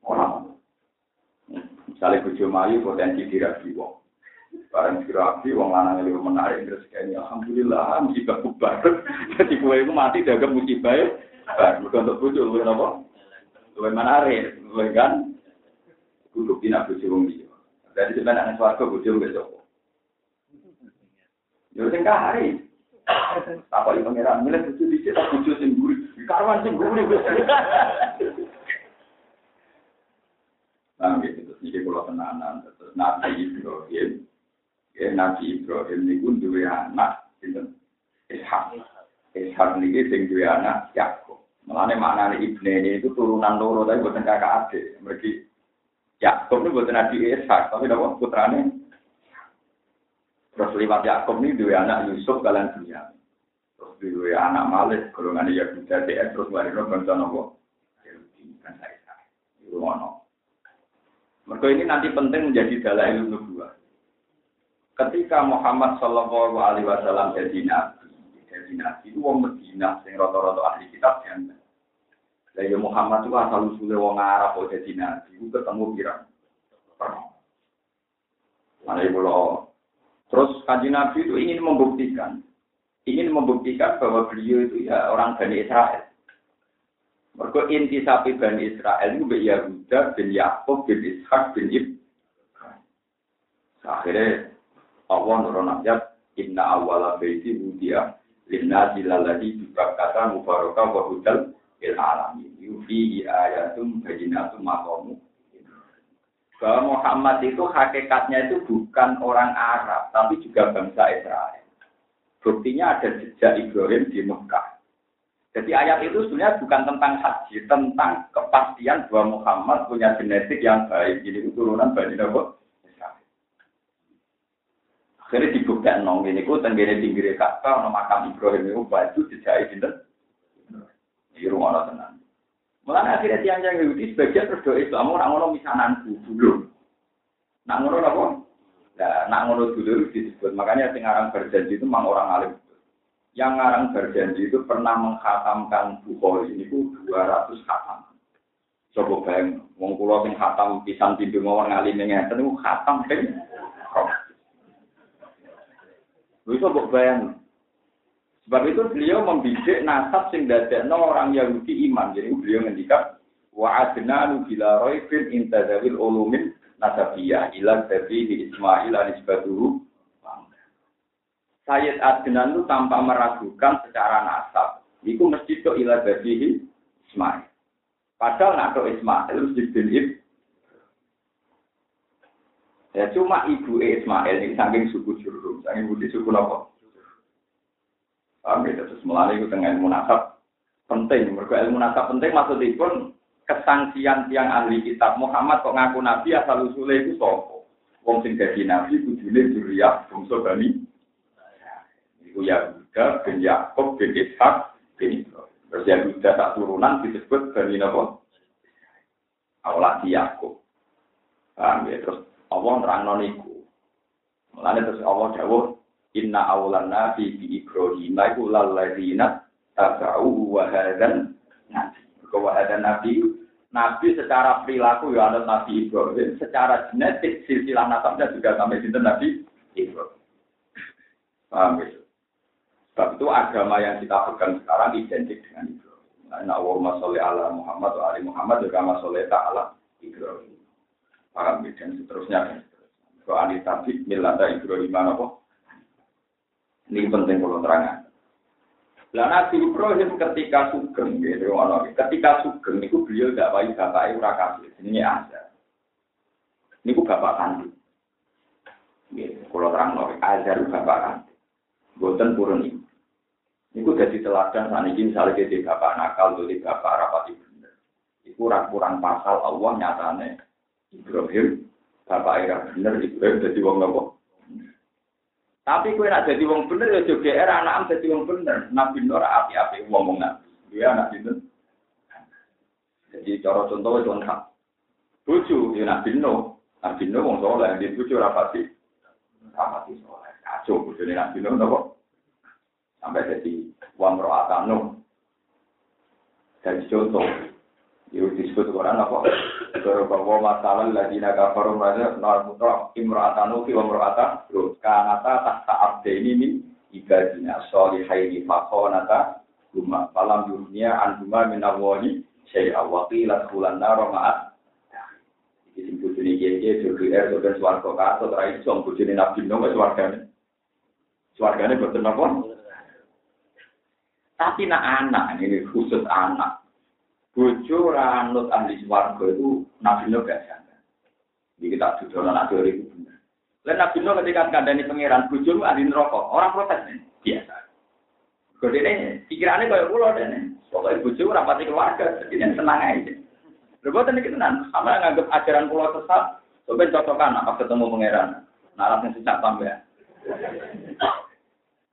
orang. Misalnya bujo mayu potensi dirabi wong. Barang dirabi wong lanang liya menarik terus kene alhamdulillah musibah bubar. Dadi kowe iku mati dagem musibah bar untuk bujo luwih napa? Luwih menarik, luwih kan. Kudu dina bujo wong liya. Dadi sampeyan nang swarga bujo wis apa? Yo sing kahari. Apa iki pangeran milih bujo dicet ta bujo sing gurih? Karwan sing gurih wis. Nggih terus niki kula tenanan terus Nabi Ibrahim niku duwe anak sinten Ishak niki sing duwe anak Yakub. Mulane maknane ibnene itu turunan loro tapi boten kakak adik. Mergi Yakub niku boten adik Ishak tapi napa putrane. Terus liwat Yakub niku duwe anak Yusuf kalan Bunyamin. Terus duwe anak Malik golongane Yakub dadi terus warina kanca napa kan Isa. Iku ono mereka ini nanti penting menjadi dalail nubuwah. Ketika Muhammad sallallahu alaihi wasallam jadi nabi, wong Madinah sing rata-rata ahli kitab kan. Lah ya Muhammad itu asal usule wong Arab kok jadi nabi, ketemu pirang. Mari kula terus kanjeng Nabi itu ingin membuktikan bahwa beliau itu ya orang Bani Israil. Mereka inti sapi Bani Israel itu bin Yahuda, bin Yakub, bin Ishak, bin Ibrahim. Akhirnya Allah nurun ayat, Inna awwala baiti wudi'a Lina silaladi juga kata mubarokah wahudal ilalamin. Yufihi ayatum bajinatum makamu. Bahwa Muhammad itu hakikatnya itu bukan orang Arab, tapi juga bangsa Israel. Buktinya ada jejak Ibrahim di Mekah. Jadi ayat itu sebenarnya bukan tentang haji, tentang kepastian bahwa Muhammad punya genetik yang baik. Jadi turunan Bani Israil. Akhirnya dibuktikan ini, aku tenggiri pinggir kata, makam Ibrahim itu baju jejak itu. Ini rumah tenang. Mulanya akhirnya tiang-tiang Yahudi sebagian berdoa Islam, orang-orang misanan dulu. Orang-orang apa? Nah, orang-orang dulu disebut. Makanya yang ngarang berjanji itu memang orang alim. Yang ngarang berjanji itu pernah menghatamkan Bukhari. Ini itu 200 khatam. Coba bayang, orang pulau yang khatam pisan pintu orang alimnya. Itu khatam yang roh. Lalu coba bayang. Sebab itu beliau membidik nasab sing dadekno orang Yahudi iman. Jadi beliau ngendikan wa adnanu bila raifin intadawil ulumin nasabiyah ila tabihi Ismail anisbatuhu. Sayyid Adnan itu tanpa meragukan secara nasab. Iku mesti tok ila tabihi Ismail. Padahal nak tok Ismail mesti bin. Ya cuma ibu Ismail ini saking suku Jurhum, saking budi suku Lapa. Ambil terus melalui itu dengan ilmu nasab penting. Mereka ilmu nasab penting maksudnya pun kesangsian tiang ahli kitab Muhammad kok ngaku nabi asal usulnya itu sopo. Wong sing dadi nabi kudune dzurriyah bangsa Bani. Iku Yahuda bin Yakub bin Ishak bin Ibrahim. Terus Yahuda tak turunan disebut Bani Nabo. Aulad Yakub. Ambil terus Allah nerangno niku. Mulane terus Allah dawuh inna awlan nabi bi Ibrahim iku lalladzina ta'au wa hadan nabi. Kalau ada nabi secara perilaku ya ada nabi Ibrahim, secara genetik silsilah nasabnya juga sampai sinten nabi Ibrahim. Paham ya? Sebab itu agama yang kita pegang sekarang identik dengan Ibrahim. Inna Allahumma sholli ala Muhammad wa ali Muhammad juga masoleta ala Ibrahim. Paham ya? Dan seterusnya. Kalau ahli tafsir milada Ibrahim apa? Ini penting kalau terangkan. Lah Nabi Ibrahim ketika sugeng, gitu, ketika sugeng, niku beliau gak bayi bapak ibu rakasih, ini Azar. Niku bapak kandung. Gitu, kalau terang lori, Azar bapak kandung. Boten purun ibu. Niku jadi teladan saat ini misalnya jadi bapak nakal, jadi bapak rapati bener. Iku kurang pasal Allah nyatane Ibrahim bapak ibu bener, Ibrahim jadi wong lembok. Tapi kowe nek dadi wong bener ya jog GR anakan dadi wong bener. Nabi Nur api-api ngomong nabi. Ya anak pinten. Jadi cara contoh itu lengkap. Bojo ya Nabi Nur. Nabi Nur wong saleh, dia bojo ora pati. Pati saleh. Aco bojone Nabi Nur napa? Sampai dadi wong ro'atanu. Jadi contoh yo disebut ora napa? Kalau bahwa masalah lagi naga forum aja, nol mutlak imroatanu fi imroata, kanata tahta abdeni min ibadina solihaini fakonata guma palam dunia anjuma minawani syai'awati latkulana romaat. Jadi simpul ini geng-geng juri air dan suarco kato terakhir simpul ini nabi nggak suarganya bertemu apa? Tapi nak anak ini khusus anak. Bojo ra anut ahli swarga itu Nabi Nuh gak jangka. Jadi kita dudukkan anak teori itu benar. Lalu Nabi Nuh ketika kandani pangeran bojo itu ahli neraka. Orang protes nih, biasa. Kalau ini pikirannya kayak pulau deh. Pokoknya bojo itu rapati keluarga, jadi senang aja. Lepas itu tenang, sama nganggep ajaran pulau sesat. Coba cocokkan apa ketemu pangeran. Nalar yang sesat tambah.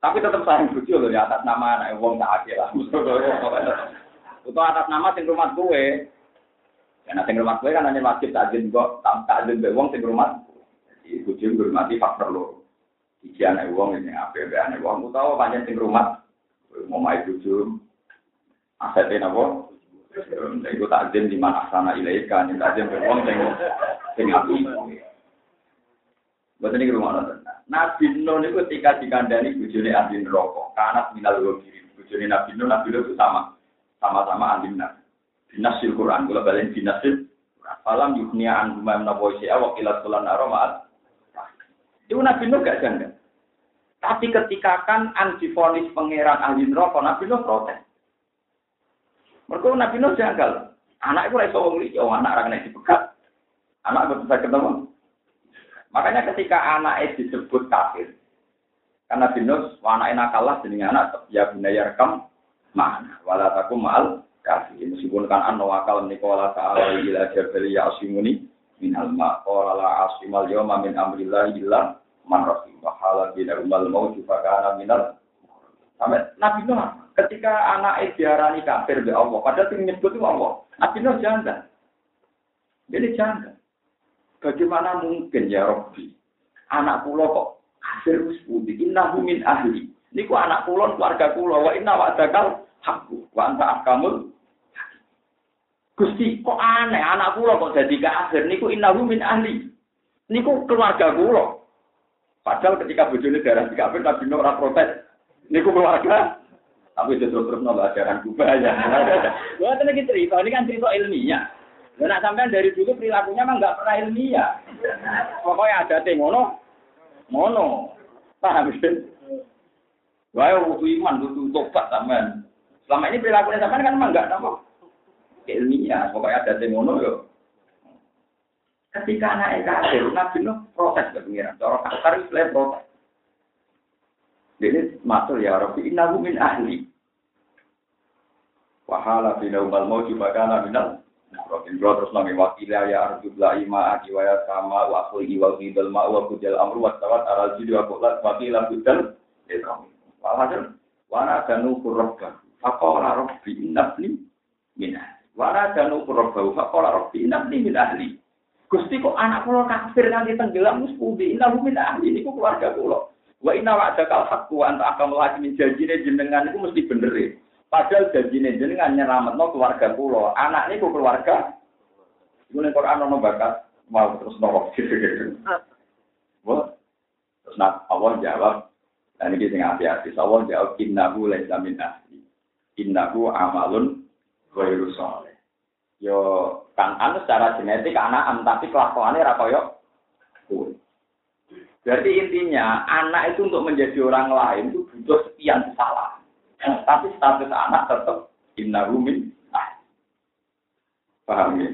Tapi tetap sayang bojo loh di atas nama anak wong tak akeh lah. Untuk atas nama sing rumah gue, karena sing rumah gue kan hanya wajib takjil kok, takjil beruang sing rumah. Jadi tujuan bermati faktor lo, ijian uang ini apa, biaya uang, aku tahu banyak sing rumah, mau main tujuan, asetin apa? Jadi gue takjil di mana sana ilaikan, takjil beruang sing aku. Buat ini rumah nonton. Nabi Nuh itu ketika dikandani tujuannya adin rokok, karena minal gue kiri, tujuannya Nabi Nuh itu sama-sama andinna binasil Quran kula balen binasil falam yukhnia an gumam nawaisi awqilat qulan aromat. Itu Nabi Nuh gak janda. Tapi ketika kan antifonis pangeran ahli neraka, Nabi Nuh protes. Mergo Nabi Nuh janggal. Anak iku lek iso ngomong iki, anak ra kena dipegat. Anak kok bisa ketemu. Makanya ketika anaknya disebut kafir, karena Nabi Nuh anake nakalah jenenge anak ya bunayar kam mana wala takum ma'al kafir. Meskipun kan ana wakal Nikola ta'ala ila jabal ya'simuni minal ma'qala la asimal yawma min amrillah illa man rasul bahala bila umal mautu fakana minal sampai Nabi Nuh ketika anaknya diarani kafir oleh Allah padahal sing nyebut itu Allah. Nabi Nuh janggal. Jadi janggal. Bagaimana mungkin ya Rabbi? Anak kula kok kafir wis pundi innahu min ahli. Niku anak kula keluarga kula wa inna wa'dakal haqu wa anta ahkamul. Gusti kok aneh anak kula kok dadi kafir niku innahu min ahli. Niku keluarga kula. Padahal ketika bojone darah dikafir Nabi Nuh ora protes. Niku keluarga tapi terus-terus nolak ajaran kubah ya. Wah, tenan iki cerita, ini kan cerita ilmiah. Lah nek sampean dari dulu perilakunya mah enggak pernah ilmiah. Pokoke adate ngono. Paham mesti. Wae kudu iman kudu tobat sampean. Selama ini perilakunya sampean kan mah enggak napa. Ilmiah, pokoke adate ngono yo. Ketika anake kafir, Nabi Nuh protes ke pengiran. Cara kasar iki protes. Ini matur ya Rabbi innahu min ahli. Wa hala fi nawmal mauti bagana minal. Rabbil terus nami wakila ya arjul la ima aki wa ya sama wa quli wa bidal ma wa kudal amru wa tawat aral jid wa qala wakila bidal ilham. Walhasil wa ana kanu qurraka faqala rabbi innabni min ahli. Wa ana kanu qurraka faqala rabbi innabni min ahli. Gusti kok anak kula kafir nganti tenggelam wis pundi innahu min ahli niku keluarga kula. Wa inna wa'dakal haqq wa anta ahkamul hakimin janjine jenengan iku mesti bener e. Padahal janjine jenengan nyelametno keluarga kula. Anak niku keluarga. Iku ning Quran ono bakat mau terus nolak gitu. Wah. Terus awal jawab. Lan iki sing hati-hati. Awal jawab innahu laisa min ahli. Innahu amalun ghairu saleh. Yo kan ana secara genetik anak tapi kelakuane ra koyo kuwi. Berarti intinya, anak itu untuk menjadi orang lain itu butuh sekian salah. Tapi status anak tetap innahu min ahli. Paham ya?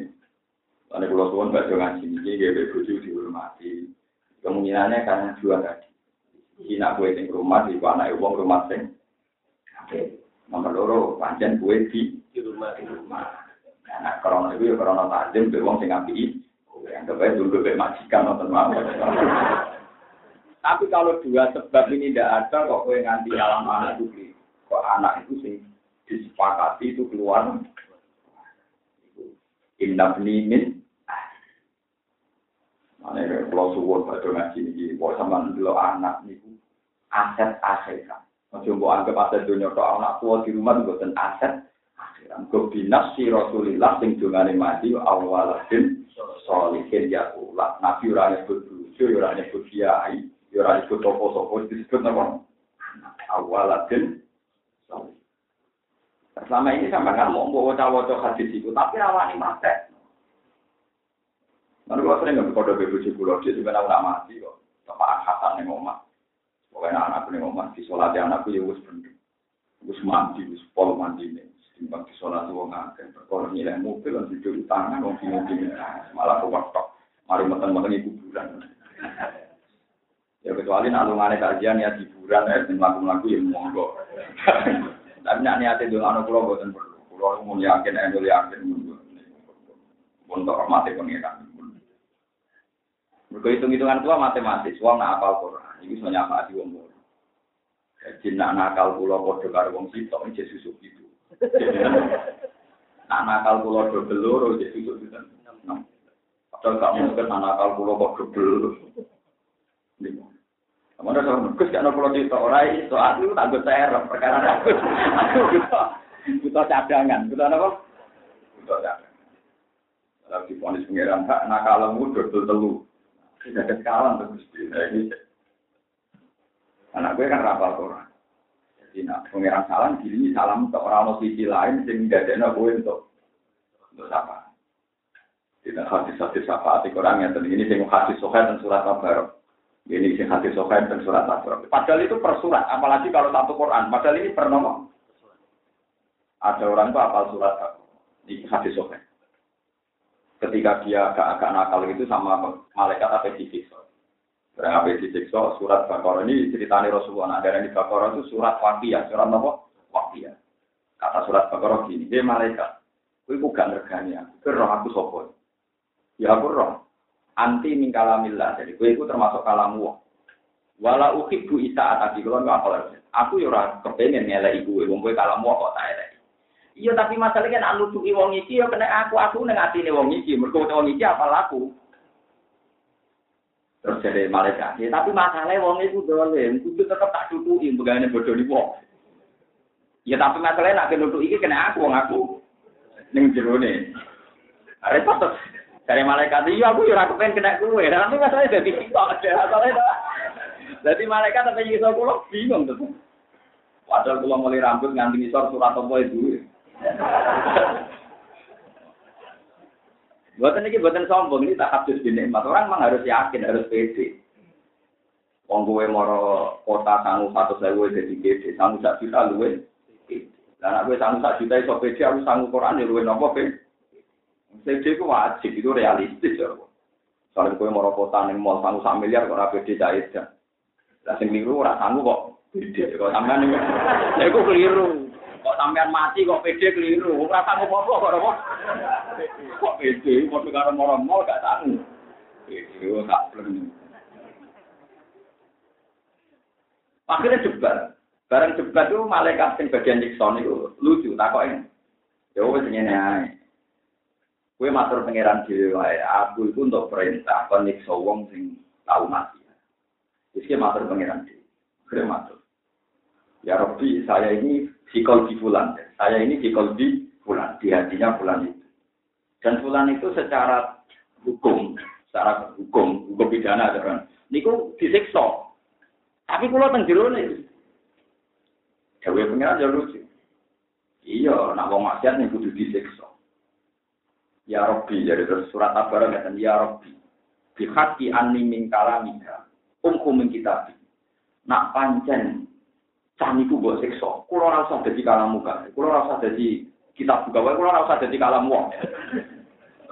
Karena kalau suwun Mbak Jo ngaji ini, GW Bucu dihormati. Kemungkinannya karena dua tadi. Hina kue di rumah, di anak uang rumah sing. Oke, nomor loro, panjen kue di rumah. Anak corona itu ya corona tajam, di uang sing ngapi. Yang terbaik dulu bebek majikan, nonton maaf. Tapi kalau dua sebab ini tidak ada, kok kowe nganti alam anak itu, kok anak itu sih disepakati itu keluar. Indah penimin. Makanya kalau suwon pada ngaji ini, boleh sama dulu anak itu aset kan. Coba anggap aset dunia atau anak tua di rumah bukan aset. Anggap binas si Rasulillah sing dungane mati awalatin solihin ya ulah. Nabi ora nyebut bujo, ora nyebut kiai. Yora itu topo-topo disebut nama awalatin. Selama ini sama kan mau bawa-bawa hadis itu, tapi awalnya mati. Lalu kalau sering nggak berkode bebujukuloh, dia juga nggak mati kok. Tepat khasan yang ngomong. Pokoknya anak-anak yang ngomong, di sholat anakku ya harus bener. Harus mandi, harus polo mandi. Setimbang di sholat itu ngangkat. Kalau nilai mobil, harus duduk di tangan, harus ngomong-ngomong. Malah kewaktok. Mari matang-matang ibu bulan. Ya kecuali nalungane kajian ya hiburan ya ben lagu-lagu ya monggo. Tapi nek niate dolan kula boten perlu. Kula mung yakin endul yakin monggo. Mun tok mate pengeran. Mergo hitung-hitungan kula matematis, wong nak hafal Quran iki iso nyapati wong loro. Dadi nek nakal kula padha karo wong sitok iki susuk itu. Nek nakal kula dobel loro iki susuk itu. Padahal gak mungkin nakal kula kok dobel. Mana kalau nukus kan kalau di torai soal itu tak bercair perkara aku cadangan betul apa betul cadangan kalau di ponis pengiran tak nakalmu betul telu tidak ada kawan terus ini anak gue kan rapal orang jadi nak pengiran salam diri salam untuk orang sisi lain jadi tidak ada nak gue untuk apa tidak hadis-hadis apa hati orang yang tadi ini saya mau hadis soal dan surat kabar Ini sing hadis sahih dan surat Al-Qur'an. Padahal itu per surat, apalagi kalau satu Quran. Padahal ini per nomor. Ada orang tuh hafal surat di hadis sahih. Ketika dia agak-agak nakal itu sama malaikat apa disiksa. Berapa disiksa surat Baqarah ini ceritanya Rasulullah. Ada di Baqarah itu surat Waqiah, surat nomor Waqiah. Kata surat Baqarah gini, "Hei malaikat, kowe iku gak ngergani aku. Roh aku sapa?" "Ya aku roh." Anti mingkalamillah, jadi gue itu termasuk kalamu. Walau ukip bu ita atau gilon nggak apa-apa. Aku yura kepengen ngelai gue, wong gue kalamu kok tak elai. Iya tapi masalahnya nak nutupi wong iki, ya kena aku nengati nih wong iki. Mereka wong iki apa laku? Terus jadi malaikat. Ya, tapi masalahnya wong itu dolen, gue tetap tak tutupi, bagaimana bodoh di wong. Iya tapi masalahnya nak nutupi kena aku, wong aku neng jerone. Repot terus. Dari malaikat, iya aku ya aku pengen kena kue. Tapi masalahnya jadi kita, masalahnya. Jadi malaikat sampai nyisor pulau bingung tuh. Padahal pulau mulai rambut nganti nyisor surat apa itu. Buatan ini buatan sombong ini tak habis dinikmat. Orang memang harus yakin, harus pede. Wong gue moro kota sanggup 100.000 jadi pede, sanggup 1 juta luwe. Dan aku sanggup 1 juta itu pede, aku sanggup Quran ya luwe nopo pede. Jadi itu wajib, itu realistis ya. Soalnya gue mau rokotan yang mau sanggup 1 miliar kok rapi di cair ya. Nah, sing keliru orang sanggup kok pede kok sampean ini. Saya itu keliru. Kok sampean mati kok pede keliru. Orang sanggup apa kok pede. Mau dengar orang-orang gak sanggup. Pede gak perlu. Akhirnya jebar. Barang jebar itu malaikat yang bagian Nixon itu lucu. Takoknya. Ya wes ngene ae. Kue matur pangeran dhewe wae, aku iku untuk perintah kon nyiksa wong sing tau mati. Wis ki matur pangeran dhewe. Kere matur. Ya Rabbi, saya ini psikologi fulan. Saya ini psikologi fulan, di hatinya fulan itu. Dan fulan itu secara hukum pidana kan. Niku disiksa. Tapi kula teng jero niku. Dhewe pangeran yo lucu. Iya, nek wong maksiat niku kudu disiksa. Ya Rabbi, jadi terus surat Al-Baqarah kata Ya Rabbi, bihati anni min kalamika, umkumin kitabi. Nak pancen, caniku buat sekso. Kulo rasa jadi kalamu kan, kulo rasa jadi kitab buka, kulo rasa jadi kalamu.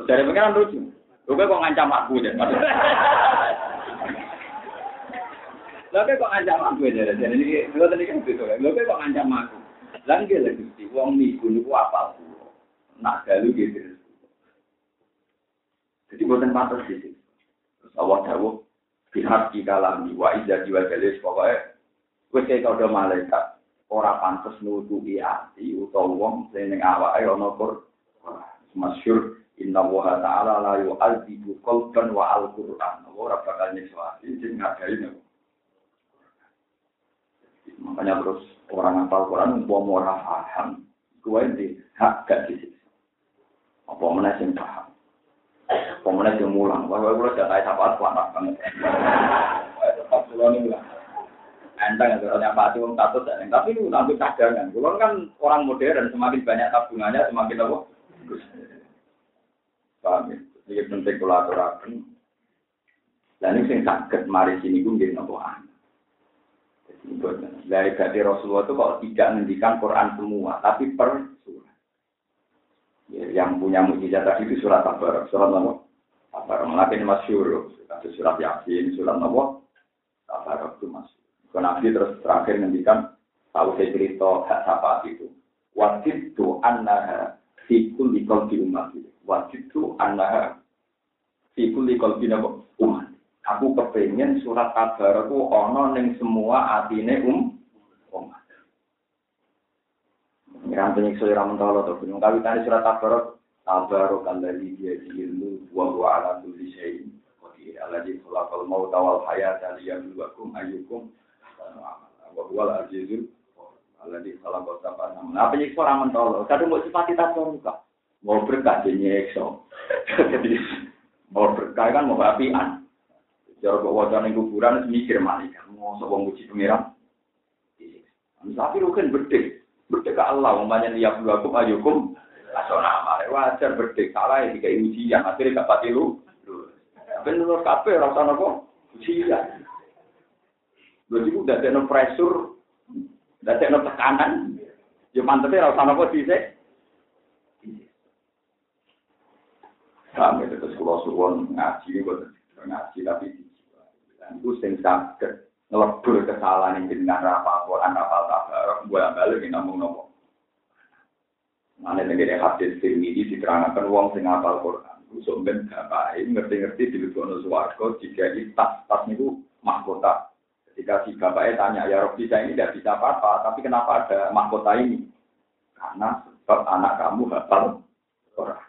Dari pengiran lucu, lupa kok ngancam aku jadi. Lupa kok ngancam aku jadi. Jadi lupa tadi kan begitu, lupa kok ngancam aku. Langge lagi sih, uang niku niku apa aku? Nak galu gitu. Jadi bukan pantas sih. Awak tahu pihak kita lami wajib jadi wajelis pokoknya. Kau kayak kau dah malaikat orang pantas nutupi hati atau uang seneng awak ayo nopor. Masyur Inna Wa Taala la yu albidu qalban wa al Quran. Orang bakal nyesal. Ini ngadain. Makanya terus orang hafal Quran buat murah paham. Kau ini hak gak sih? Apa mana sih paham? Pemenang yang mulang, wah kalau tidak ada sahabat, kuantas banget. Tetap pulau ini lah. Enteng, soalnya apa sih, status dan tapi itu nanti cadangan. Pulau kan orang modern, semakin banyak tabungannya, semakin apa? Paham? Jadi penting kolaborasi. Dan ini yang sakit, mari sini pun jadi nabuan. Dari kata Rasulullah itu kalau tidak mendikan Quran semua, tapi per surah. Yang punya mukjizat tadi itu surat Al-Baqarah, surat Al-Baqarah. Al-Baqarah melakukan masyhur, surat Yasin, surat Al-Baqarah. Al-Baqarah itu masyhur. Nabi terus terakhir ngendikan tahu saya cerita hak sahabat itu. Wajib tu annaha fi kulli qalbi ummati. Wajib tu annaha fi kulli qalbi ummati. Aku kepengen surat Al-Baqarah itu ono ning semua atine umat. Ngantenik selera mentolo to gunung kali tadi surat Al-Baqarah kandali dia ilmu wa huwa ala kulli syai'in qadir alladzi khalaqal mauta wal hayata liyabluwakum ayyukum wa huwal azizul alladzi khalaqal sam'a apa iki ora mentolo kadung mung sifati taton kok mau berkah dene ekso jadi mau berkah kan mau apian jare kok wacane kuburan mikir malaikat mosok wong muji pangeran tapi rugen bedhe berdeka Allah, umpamanya liap dua kum ayukum, asona amare wajar berdeka lah yang dikai ujian, akhirnya dapat ilmu. Benar kafe, rasanya kok ujian. Lho iku dadekno pressure, dadekno tekanan. Ya mantep ora usah napa dhisik. Sampe terus kula suwon ngaji kok ngaji tapi itu sing saged nglebur kesalahan ing jenengan apa Quran apa tabarok bolak-balik namung nopo. Mane negeri hadis ini diterangkan wong sing hafal Quran. Usum ben kabeh ngerti-ngerti dilebokno swarga jika tas-tas niku mahkota. Ketika si bapaknya tanya, ya Rabbi saya ini tidak bisa apa-apa, tapi kenapa ada mahkota ini? Karena sebab anak kamu hafal Quran.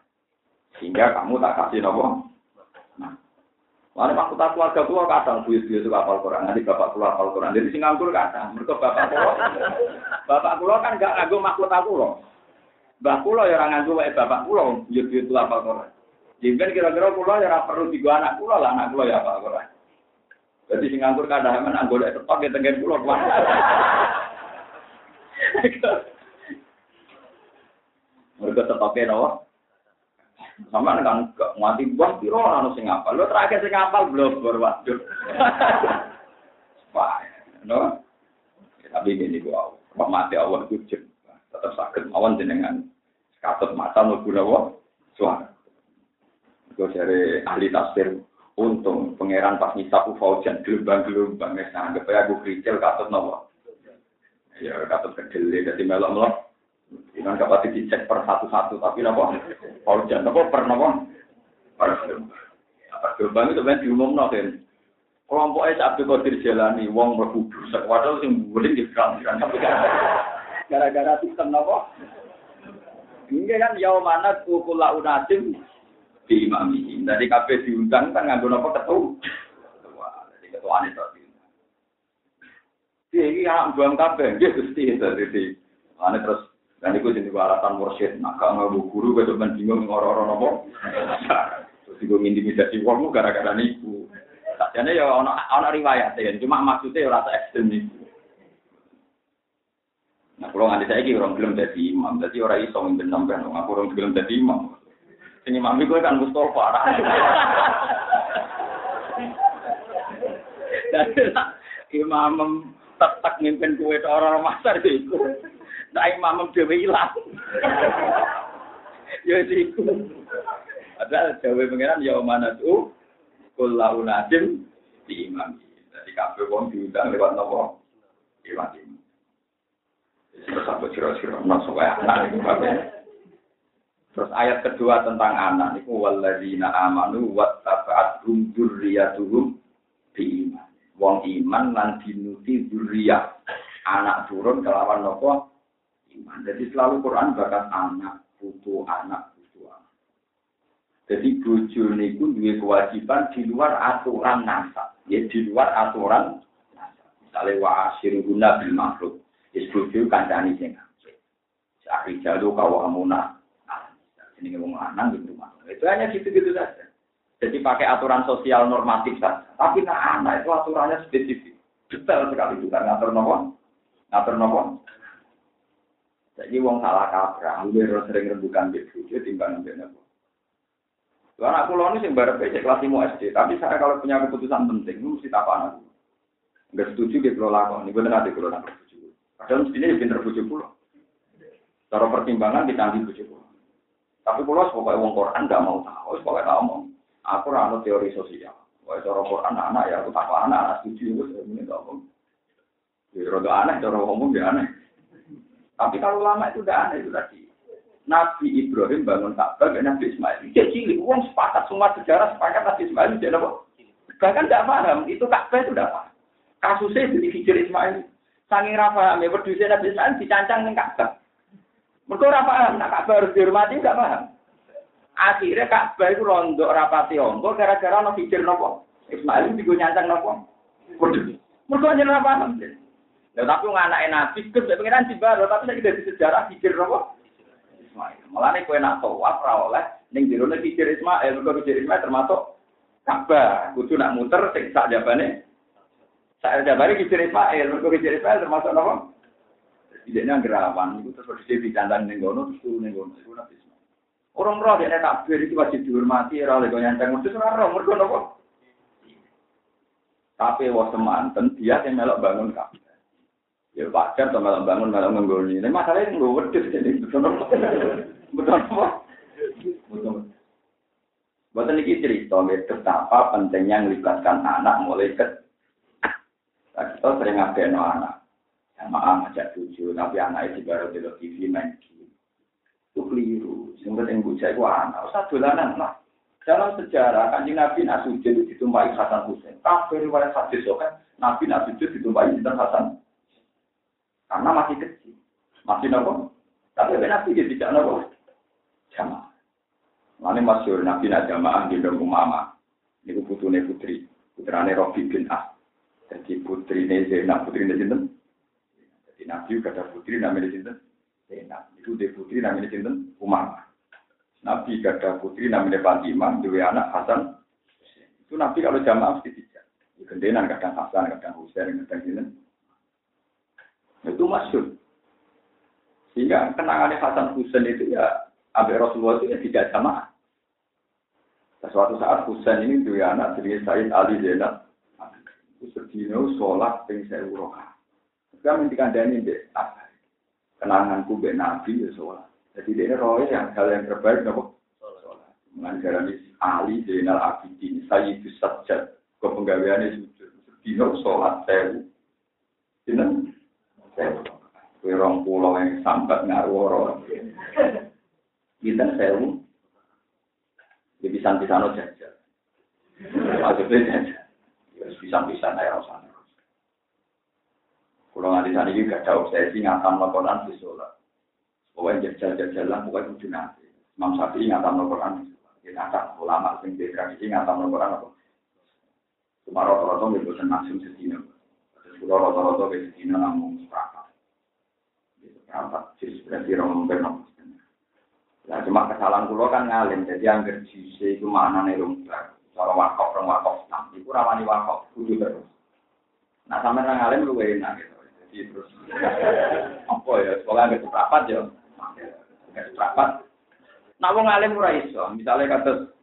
Sehingga kamu tak kasih nopo. Nah, karena mahkota keluarga tua kadang duit-duit itu hafal Quran. Nanti bapak keluar hafal Quran. Jadi singangkul kadang. Mereka bapak keluar kan nggak nganggo mahkota keluar. Mbah kula ya ora nganggo wae bapak kula, duit-duit itu hafal Quran. Jengken kira-kira kula ya ora perlu digo anak kula lah, anak kula ya hafal Quran. Jadi sing nganggur kadhamen anggolek tepak ya tenggen kula kuwi. Mergo tepake nopo? Sampeyan kan ngati wong pira ora ono sing hafal. Lho terakhir sing hafal blobor waduh. Wah, no. Tapi ngene iki wae. Pamate Allah iku tetep saged mawon jenengan sekatut mata mlebu nopo? Suara. Iku jare ahli tafsir. Untung pangeran pas nyisapu faujan gelombang-gelombang wis anggap ae aku kricil katut napa. Ya katut kedele dadi melok-melok. Iman kapati dicek per satu-satu tapi napa faujan napa per napa. Apa gelombang itu ben diumumno kan. Kelompoke Abdul Qadir Jailani wong mlebu busek padahal sing mbuling dikram-kram gara-gara sistem napa. Inggih kan yaumana kula unatim di imami. Dari kabeh diundang kan nganggo napa ketua. Dari ketuane tok diundang. Iki ana buang kabeh nggih Gusti dadi. Ana terus lan iku jenenge alasan mursyid, maka nganggo guru kok ben bingung ora-ora napa. Terus iku intimidasi wong gara-gara niku. Sakjane ya ana riwayat ya, cuma maksude ora sak ekstrem niku. Nah, kula nganti saiki ora gelem dadi imam, dadi ora iso ngimpen sampean wong aku ora gelem dadi imam. Ini mami gue kan Mustafa. Imam tetek ngimpin gue orang masar itu. Nah imam dewe hilang. Ya itu. Ada dewe pengenan ya mana tuh? Kullahu nadim di imam. Jadi kabeh wong diundang lewat nopo? Lewat imam. Terus apa kira-kira masuk ae anak iku kabeh. Terus ayat kedua tentang anak niku walladzina amanu wattaba'athum dzurriyyatuhum biiman. Wong iman lan dinuti dzurriyah. Anak turun kelawan napa? Iman. Jadi selalu Quran bakas anak putu. Jadi bojo niku duwe kewajiban di luar aturan nasab. Ya di luar aturan nasab. Misale wa asyiruna bil ma'ruf. Istiqo kancane sing apik. Sakri jadu kawamunah. Ini ngomong anak gitu mas, itu hanya gitu saja. Jadi pakai aturan sosial normatif saja. Tapi nah anak itu aturannya spesifik, detail sekali juga ngatur nopo. Jadi wong salah kaprah, udah sering rembukan begitu, timbang nopo. Karena aku lalu sih baru pecek kelas 5 SD, tapi saya kalau punya keputusan penting, mesti tapan aku. Gak setuju gitu laku, ini benar hati kalau nggak setuju. Padahal mestinya pinter bujuk pulau. Taruh pertimbangan ditanggung bujuk pulau. Tapi kalau sebagai wong Quran nggak mau tahu, sebagai ngomong, aku rano teori sosial. Kalau cara Quran anak ya aku takut anak setuju itu saya punya ngomong. Jadi rodo aneh cara ngomong dia aneh. Tapi kalau lama itu udah aneh itu tadi. Nabi Ibrahim bangun Ka'bah, Nabi Ismail dia cilik, uang sepakat semua sejarah sepakat Nabi Ismail dia apa? Bahkan nggak paham itu Ka'bah itu udah apa? Kasusnya dari hijrah Ismail, saking rafa, berdua Nabi Ismail dicancang dengan Ka'bah. Mereka tidak paham, nak Ka'bah harus dihormati, tidak paham. Akhirnya Ka'bah itu rondok rapati ongkol, gara-gara ada pikir nopo. Ismail itu juga nyancang nopo. Mereka hanya tidak paham. Ya, tapi anak-anak Nabi, saya pengen dibaro, tapi saya tidak di sejarah pikir nopo. Ismail. Malah ini saya nak tawaf, rawoleh, ini dirona pikir Ismail, mereka pikir Ismail termasuk Ka'bah. Kudu nak muter, sak jabane pikir Ismail, mereka pikir Ismail termasuk nopo. Tidaknya gerawan itu terus dia dicandang nenggono terus turun nenggono itu nanti semua orang roh dia nak takbir itu wajib dihormati orang lego yang tanggung itu orang roh mereka nopo Tapi waktu manten dia yang melok bangun kafe. Ya wajar to melok bangun melok nggoni. Nek masalahnya nggo wedhus jadi betul apa? Betul. Bukan lagi cerita betapa pentingnya melibatkan anak mulai kecil. Kita sering ngapain anak, sama ngajak tujuh, tapi anak itu baru belok TV main game. Itu keliru. Sehingga yang bujai itu anak, usah dolanan lah. Dalam sejarah, Kanjeng Nabi Nasujud itu ditumpahi Hasan Husain. Kafir riwayat hadis kan, Nabi Nasujud ditumpahi Intan Hasan. Karena masih kecil, masih nopo. Tapi Nabi dia tidak nopo. Jamaah. Lani masyur Nabi Najamaah di dalam umama. Ini putune putri. Putrane Rabi bin Ah. Jadi putrine Zainab. Putrine Sinten. Jadi Nabi juga ada putri namanya Sinten. Zainab. Itu dia putri namanya Sinten. Umama. Nabi juga ada putri namanya Fatimah. Dua anak Hasan. Itu Nabi kalau jamaah mesti tiga. Gendenan kadang Hasan, kadang Husain, kadang Sinten. Itu masyur. Sehingga kenangannya Hasan Husain itu ya. Abe Rasulullah itu ya tidak sama. Suatu saat Husain ini dua anak dari Said Ali Zainab. Sedino sholat ping sewu rakaat. Saya mendikandani deh. Kenanganku mbek Nabi ya sholat. Jadi dia roh yang hal yang terbaik nopo sholat. Mengajarani Ali Zainal Abidin Sayyidus Sajjad kepenggaweane sujud. Sedino sholat sewu. Dene sewu. Kuwi rong pulau yang sambat ngaruh. Kita sewu. Pisan-pisano jajal. Maksudnya jajal. Pisan-pisan air sana. Kalau nanti sana ini gak ada obsesi ngatam laporan di sholat. Pokoknya jajal-jajal lah. Pokoknya itu nanti. Imam Syafi'i ngatam laporan di sholat. Dia ngatam ulama. Yang dia tradisi ngatam laporan apa. Cuma roto-roto dia bosan langsung sedina. Kalau roto-roto dia sedina namun seprakat. Dia seprakat. Jadi berarti orang bernomu. Nah, cuma kesalahan kulo kan ngalim, jadi yang gerjise itu maknanya rumpah. Kalau wakaf, nah, itu ramani wakaf, kudu terus. Nah, sampai ngalim lu enak gitu. Jadi terus, apa ya, sekolah nggak seprapat ya. Nggak seprapat. Nah, wong ngalim ora iso. Misalnya kados,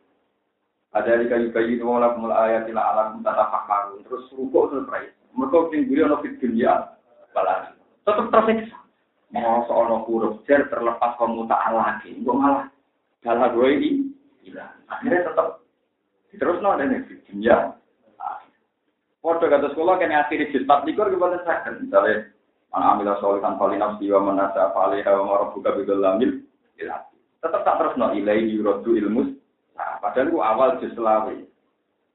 ada kayu-kayu itu wong lakumul ayatila alam tatafakkarun. Terus rukuk terus ora iso. Mergo sing guri ana fit dunya, balas. Tetep tersiksa. Mau seorang huruf jer terlepas komutaan lagi, gue malah salah gue ini, hilang. Akhirnya tetap terus nol dan ya. Waktu kata sekolah kena akhirnya juta tikor kepada saya. Misalnya, alhamdulillah soal kan paling nafsi wa manasa paling awam buka bidul lamil, hilang. Tetap tak terus nol ilai yurodu ilmus. Padahal gue awal juslawi.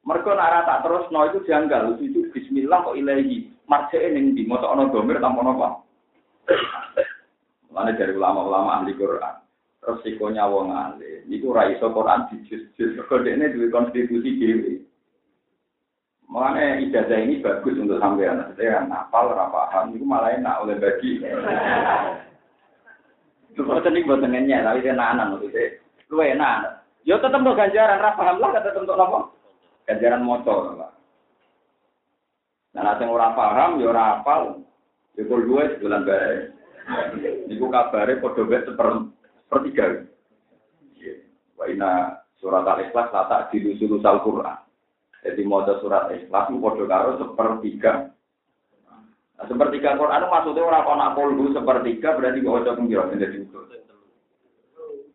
Mereka nara tak terus nol itu janggal. Itu Bismillah kok ilai. Marjain yang di motor ono domir tanpa nol. Mulane dari ulama-ulama ahli Quran. Terus sikonya wong alim, niku ra iso Quran dijus-jus. Kodene duwe konstitusi dhewe. Mulane ijazah ini bagus untuk sampeyan. Saya hafal ra paham niku malah enak oleh bagi. Coba tenik botenennya, tapi enak-enak maksudnya. Luwe enak. Yo tetep untuk ganjaran ra paham lah kata tentu napa? Ganjaran motor, Pak. Nah, sing ora paham yo ora hafal. Jepul dua sebulan baik. Niku kabare padha wis sepertiga. Wa ina surat Al-Ikhlas latak dilusul Al-Qur'an. Jadi maca surat Ikhlas padha karo sepertiga. Nah, sepertiga Qur'an maksudnya ora ana poldu sepertiga berarti kok maca pengkira dadi utuh.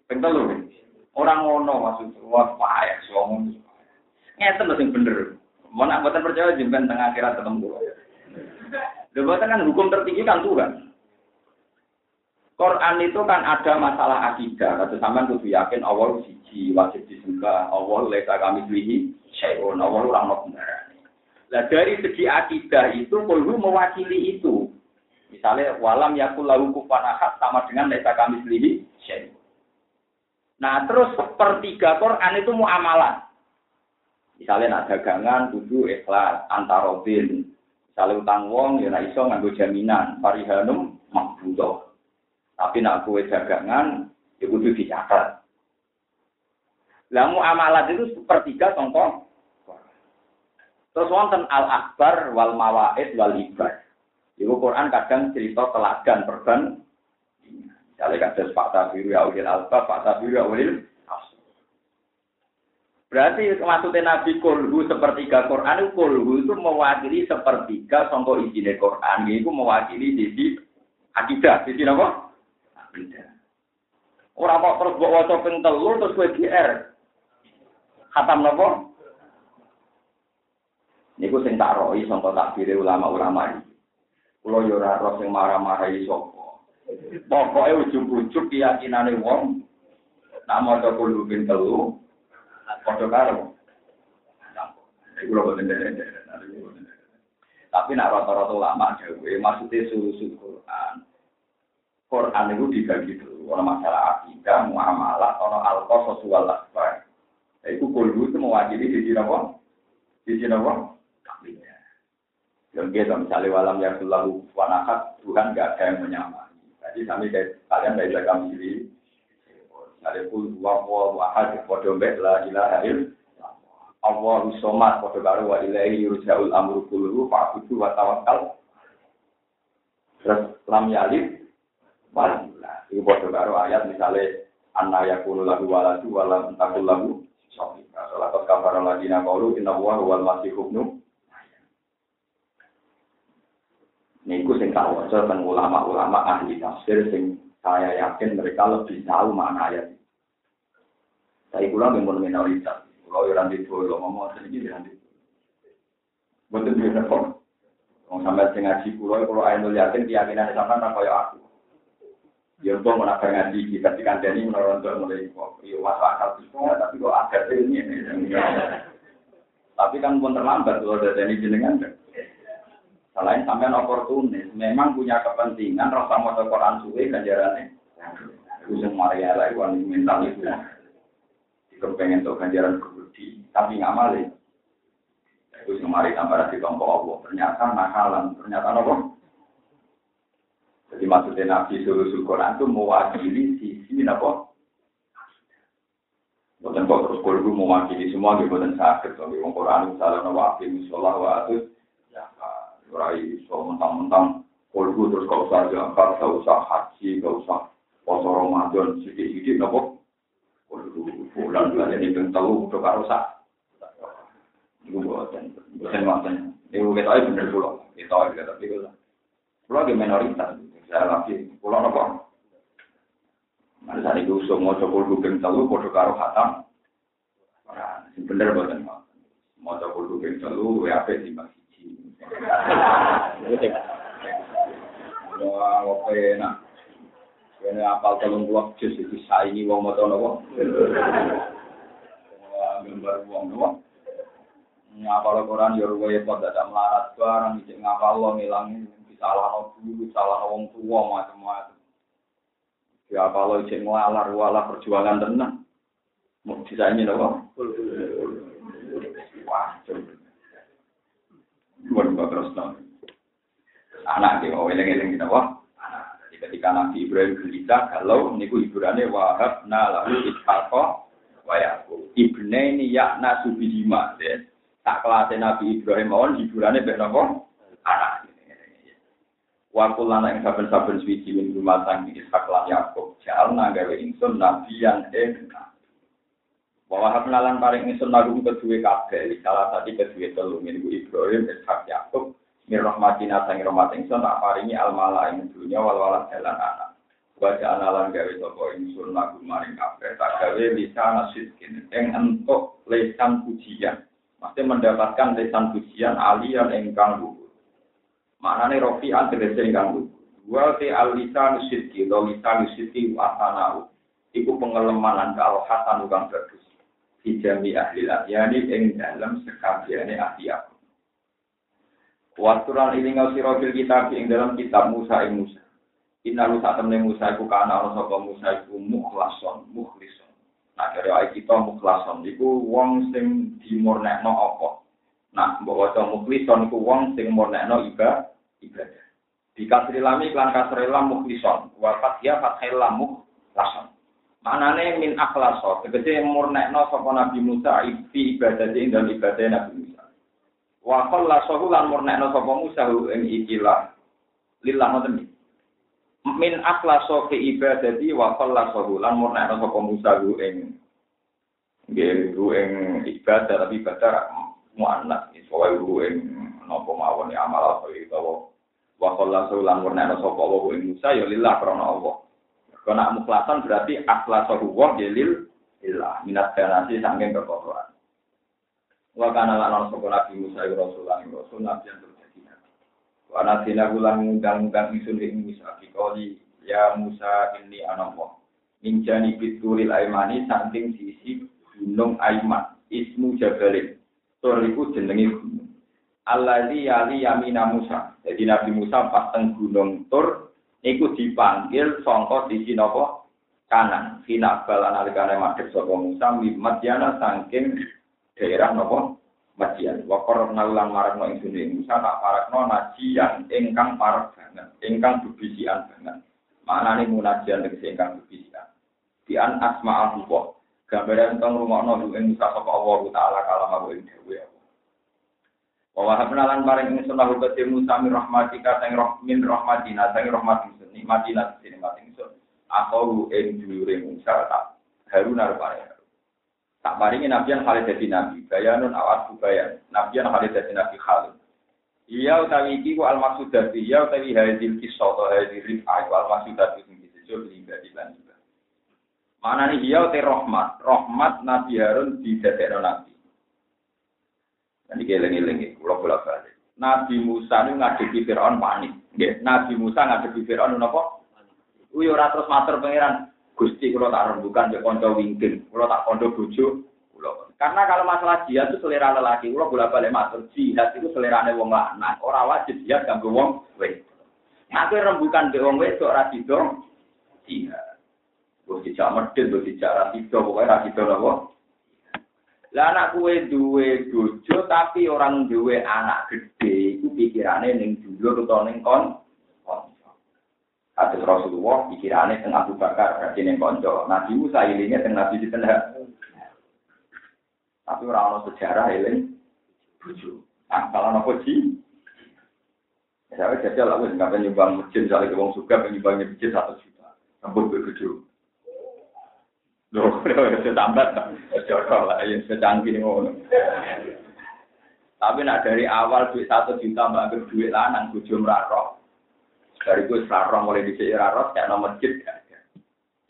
Ping telu. Ora ngono maksudnya wah payah sono. Ngeten lho sing bener. Mun nek mboten percaya jemben teng akhirat ketemu kula. Debatan kan hukum tertinggi kan Tuhan. Quran itu kan ada masalah akidah. Kata sampean kudu yakin Allah siji wajib disembah, Allah lesa kami duwi, syai'un Allah ora ono benerane. Lah dari segi akidah itu perlu mewakili itu. Misalnya walam yakul lahu kufuwan ahad sama dengan lesa kami duwi, syai'un. Nah, terus sepertiga Quran itu muamalah. Misalnya ada dagangan kudu ikhlas antarobin. Kalau utang wong ya ora iso nganggo jaminan parihanum makbudah. Tapi nek kowe dagangan ya kudu dicatat. Lah muamalat itu sepertiga contoh. Terus wonten al-akhbar wal mawaid wal ibar. Iku Quran kadang cerita teladan perban. Misalnya kados fakta biru ya ulil alba, fakta biru ya ulil. Berarti maksudnya Nabi kulhu sepertiga Quran, kulhu itu mewakili sepertiga sangka isine Quran, itu mewakili sisi akidah, sisi apa? Akidah. Ora kok terus mbok waca ping 3 terus kowe GR. Khatam napa? Niku sing tak roi sangka takdire ulama-ulama iki. Kula yo ora ro sing marah-marahi sapa. Pokoke ujug-ujug keyakinane wong nak maca kulhu ping 3 Kodo karo, itu loh bener-bener. Tapi nak rata-rata lama dewe, maksudnya susu Quran. Quran itu dibagi dulu, orang masalah akidah, muamalah, orang alkohol, sosial, lain. Itu kulhu itu mewakili di sini apa? Di sini apa? Tabinya. Yang kita misalnya walam yang selalu wanakat, Tuhan tidak ada yang menyamai. Jadi kami kalian belajar kami diri. Alaikum warahmatullahi wabarakatuh. Podombe la ilaha illallah. Allahu somad podombe wa ilaihi yurja'ul amru kulluhu fa'budu wa tawakkal. Lam yalid walah. Iku podombe ayat misale anna yakunu lahu waladu wa lam takul lahu syarika. Salat kafaran ladina qaulu inna huwa wal masihub nu. Niku sing tak waca kan ulama-ulama ahli tafsir sing saya yakin mereka lebih tahu makna ayat. Saya kurang minoritas. Kalau orang itu ngomong sendiri nanti. Betul juga kok. Wong sampeyan sing ngaji kula kalau ayo yakin keyakinan sampeyan apa ya aku. Ya wong ora pengen ngaji iki tapi kandhani menawa mulai kok yo masalah akal tapi kok agak ilmiah. Tapi kan pun terlambat kalau dadeni jenengan. Selain sampean oportunis, memang punya kepentingan rasa maca Quran suwe ganjarane. Iku sing maria lae wani mental iku. Iku pengen tok ganjaran gudi, tapi ngamale. Iku sing maria tambah ditompo Allah. Ternyata nakalan, ternyata apa? Jadi maksudnya Nabi sulusul Quran itu mewakili sisi napa? Boten kok terus kudu mewakili semua boten saged. Wong Quran misalnya wa aqimish shalah wa atu Rai, so mentang-mentang kolbu terus kau usah jangkar, kau usah haji, kau usah poso Ramadan, sedikit-sedikit nopo. Kolbu bulan-bulan ini bentau untuk karosa. Ibu buatan, ibu kita ini bener pulau, kita ini tapi pulau. Pulau di minoritas, saya lagi pulau nopo. Mana tadi ibu semua cokol bukan tahu, kau karo hatam. Bener buatan, mau cokol bukan tahu, apa sih mas? Wah, apa enak. Kene apal 30 juz iki saiki wong maca napa? Wah, gambar wong napa? Ngapal Quran ya ruwet padha dak melarat barang iki ngapal Allah ngilangi disalahno guru, disalahno wong tuwa macam-macam. Ya apal iki ngalar-walah perjuangan tenan. Mung disaiki napa? Wah, buat terus nanti anak dia eleng-eleng kita wah ketika Nabi Ibrahim berita kalau niku hiburannya wahab nalahu isharqo wayaku ibnei yakna subihima tak kelas Nabi Ibrahim on hiburannya berapa anak waktu lana yang saben-saben suci min rumah tangga isharqlan Yakub jalna gawe insun Nabi yang enak bahwa penalan paling ingsun lagu kedua kabeh, salah tadi kedua telu minggu Ibrahim Ishak Yakub, mirrahmatina sang rahmat ingsun tak paringi almala ing dunya wal-walah dalan anak. Wa ja'alna lan gawe sapa ingsun lagu maring kabeh, tak gawe lisana sidkin ing entuk lisan pujian. Mesti mendapatkan lisan pujian alian ingkang luhur. Maknane rofi'an tegese ingkang luhur. Wa ta'alisan sidki, lisan sidki wa sanau. Iku pengelemanan karo hasan kang bagus. Dijami ahli lakyani yang dalam sekabiannya ahli aku. Waturan ilingau sirogil kitab yang dalam kitab Musa yang Musa. Inalu saat temen Musa itu karena orang sopa Musa itu mukhlason. Nah dari ayat kita mukhlason itu wong sing dimurnekno apa. Nah bahwa itu mukhlason itu wong sing murnekno ibadah. Di kasrilami iklan kasrilam mukhlason. Wafat ya fathelam mukhlason. Manane min akhlaso, tegese murnekno sapa Nabi Musa fi ibadati ing dalem ibadah Nabi Musa. Wa khallasahu lan murnekno sapa Musa ing ikilah lillah mutami. Min akhlaso fi ibadati wa khallasahu lan murnekno sapa Musa ing Nggih guru ing ibadah tapi ibadah muannats iso guru ing napa mawon amal apa utawa wa khallasu lan warna sapa wa ing Musa ya lillah karena Allah. Kalau nak mukhlasan berarti akhlasul wa lil lillah minat tanasi saking kekotoran. Wa kana lan sapa Nabi Musa ya Rasulullah Rasul Nabi yang terjadi Nabi. Wa natina ulang ngundang-undang isun ing Musa dikali ya Musa inni anallah. Minjani bituril aimani saking sisi gunung Aiman, ismu Jabalin. Turiku jenengi gunung. Alladzi yali yamina Musa. Jadi Nabi Musa pas teng gunung Tur niku dipanggil sangka sisi napa? Kanan. Fina balan alikane madhep saka Musa Midyana saking daerah napa? Madyan. Wa qarna lan marakno ingsun ing Musa tak parakno najian ingkang parek banget, ingkang bebisian banget. Manane munajian tegese ingkang bebisian. Dian asma'a Allah. Gambaran tentang rumah Nabi Musa sapa Allah Taala kalam Abu Dawud. Wa habnalan bareng ing sunah Gusti Musa min rahmatika sang rahmin rahmatina sang rahmatin sunni madinah sini madinah sunni. Aku ing jure Musa tak Harun arep. Tak paringi nabian Khalid dadi nabi, bayanun awat bayan. Nabian Khalid dadi nabi Khalid. Iya utawi iki ku al-maksud dadi iya utawi hadil kisah ta hadil al-maksud dadi sing disebut ibadi. Mana nih dia te rahmat, rahmat Nabi Harun di dadekno Nabi. Nanti kelingi-lingi, kula bolak-balik. Nabi Musa niku ngadepi Firaun panik, nggih. Nabi Musa ngadepi Firaun napa? Kuwi ora terus matur pangeran, Gusti kula tak rembukan yo kanca wingking, kula tak kandha bojo kula. Karena kalau masalah jihad itu selera lelaki, kula bolak-balik matur, jihad itu selerane wong lanang, ora wajib jihad kanggo wong wedok. Nek rembukan be wong wedok ora didong jihad. Bos dijak medhit, bos dijak rapido, pokoknya rapido lah kok. Lah anak kue duwe bojo tapi orang duwe anak gede, itu pikirannya neng dulur atau neng kon. Hadis Rasulullah pikirannya teng Abu Bakar, berarti neng konco. Nabi Musa ilingnya teng Nabi di tengah. Tapi orang sejarah iling bojo. Kalau nak boji, saya jajal aku nggak penyumbang masjid, saya kebong suka penyumbang masjid 1 juta, sambut bojo. Loh, saya tambat, jodoh lah, ya secanggih ngono. Tapi nak dari awal duit 1 juta mbak ambil duit lanang, bojo meraroh. Dari gue meraroh mulai dicek meraroh, kayak nomor jid.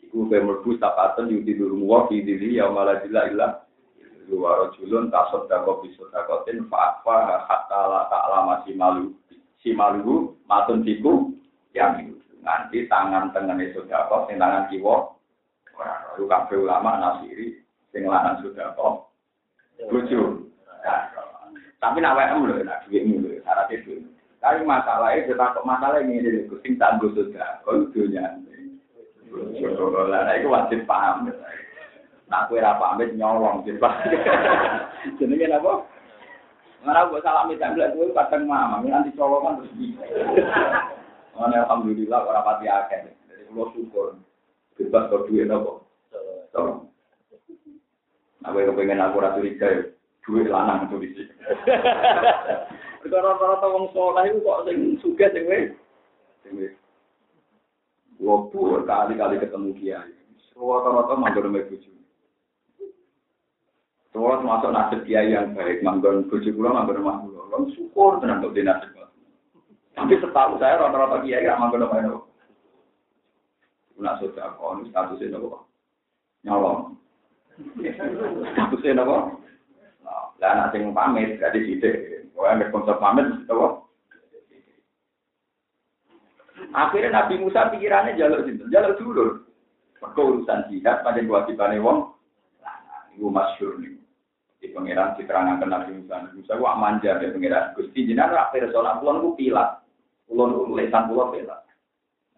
Iku gue melbu sapatan yudi dulu muak, yudi dia malah jila-jila. Luar julun tasod dago bisod dagotin, faatfa hatala taklama si malu matun tiku, yang nanti tangan tengene sodako, tangan kiwo. Orang kabeh ulama nasiri sing lanang sudah kok lucu. Tapi nak WM lho, nak duitmu lho, syaratnya duit. Tapi masalahnya kita kok masalah ini dari kucing tangguh sudah kok lucunya. Nah itu wajib paham. Nak kue rapam itu nyolong sih pak. Jenenge apa? Ngarap buat salam itu ambil duit kadang mama nanti colongan terus gini. Alhamdulillah orang pati akeh. Jadi kalau syukur. Bebas kau duit apa? Tolong. Aku yang pengen aku rasa curiga ya, duit lanang itu disini. Rata-rata orang sholah itu kok suka sih, weh. Wapur, kali-kali ketemu dia. Rata-rata manggon sama buju. Terus masuk nasib dia yang baik, manggon buju pula, manggon sama buju. Orang syukur, tenang untuk dia nasib. Tapi setahu saya rata-rata dia yang manggon sama buju. Nak sudah kau ni statusnya apa? Nyolong. Statusnya apa? Lah nak tengok pamit, jadi sidik. Kau yang berkonsep pamit, apa? Akhirnya Nabi Musa pikirannya jalur dulu. Perkau urusan jihad pada kewajiban wong. Ibu masyhur ni. Di pangeran diterangkan Nabi Musa. Musa gua manja dia pangeran. Gusti jenara akhir solat bulan gua pilat. Bulan lesan bulan pilat.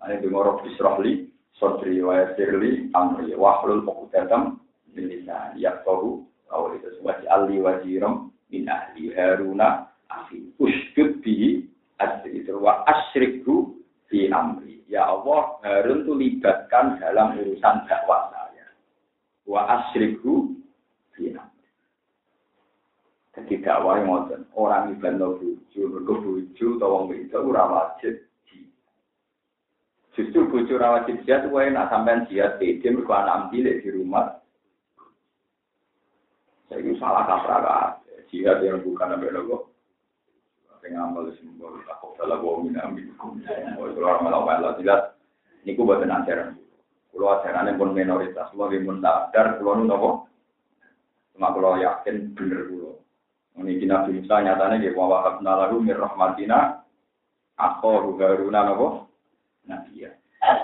Ada dengorok disrohli. Sotri wa sirli amri wa hlul uqdatam min lisan yaqulu aw litaswati alli waziram min ahli haruna akhi ushkut bi asri wa asyrikhu fi amri ya Allah Harun tu libatkan dalam urusan dakwah saya wa asyrikhu fi amri ketika wae ngoten orang ibadah bojo utawa wedok ora wajib. Justru bocor wajib jihad, wae nak sampean jihad, dia mereka anak ambil di rumah. salah kaprah jihad yang bukan sampai logo. Pengamal simbol takut salah wong dinamik. Oleh orang melawan Allah tidak niku boten ajaran. Kulo ajarane pun minoritas, kulo nggih mun sadar kulo napa. Cuma kulo yakin bener kulo. Niki Nabi Musa nyatane nggih wa habna lahu mir rahmatina aqaru garuna napa. Nah iya.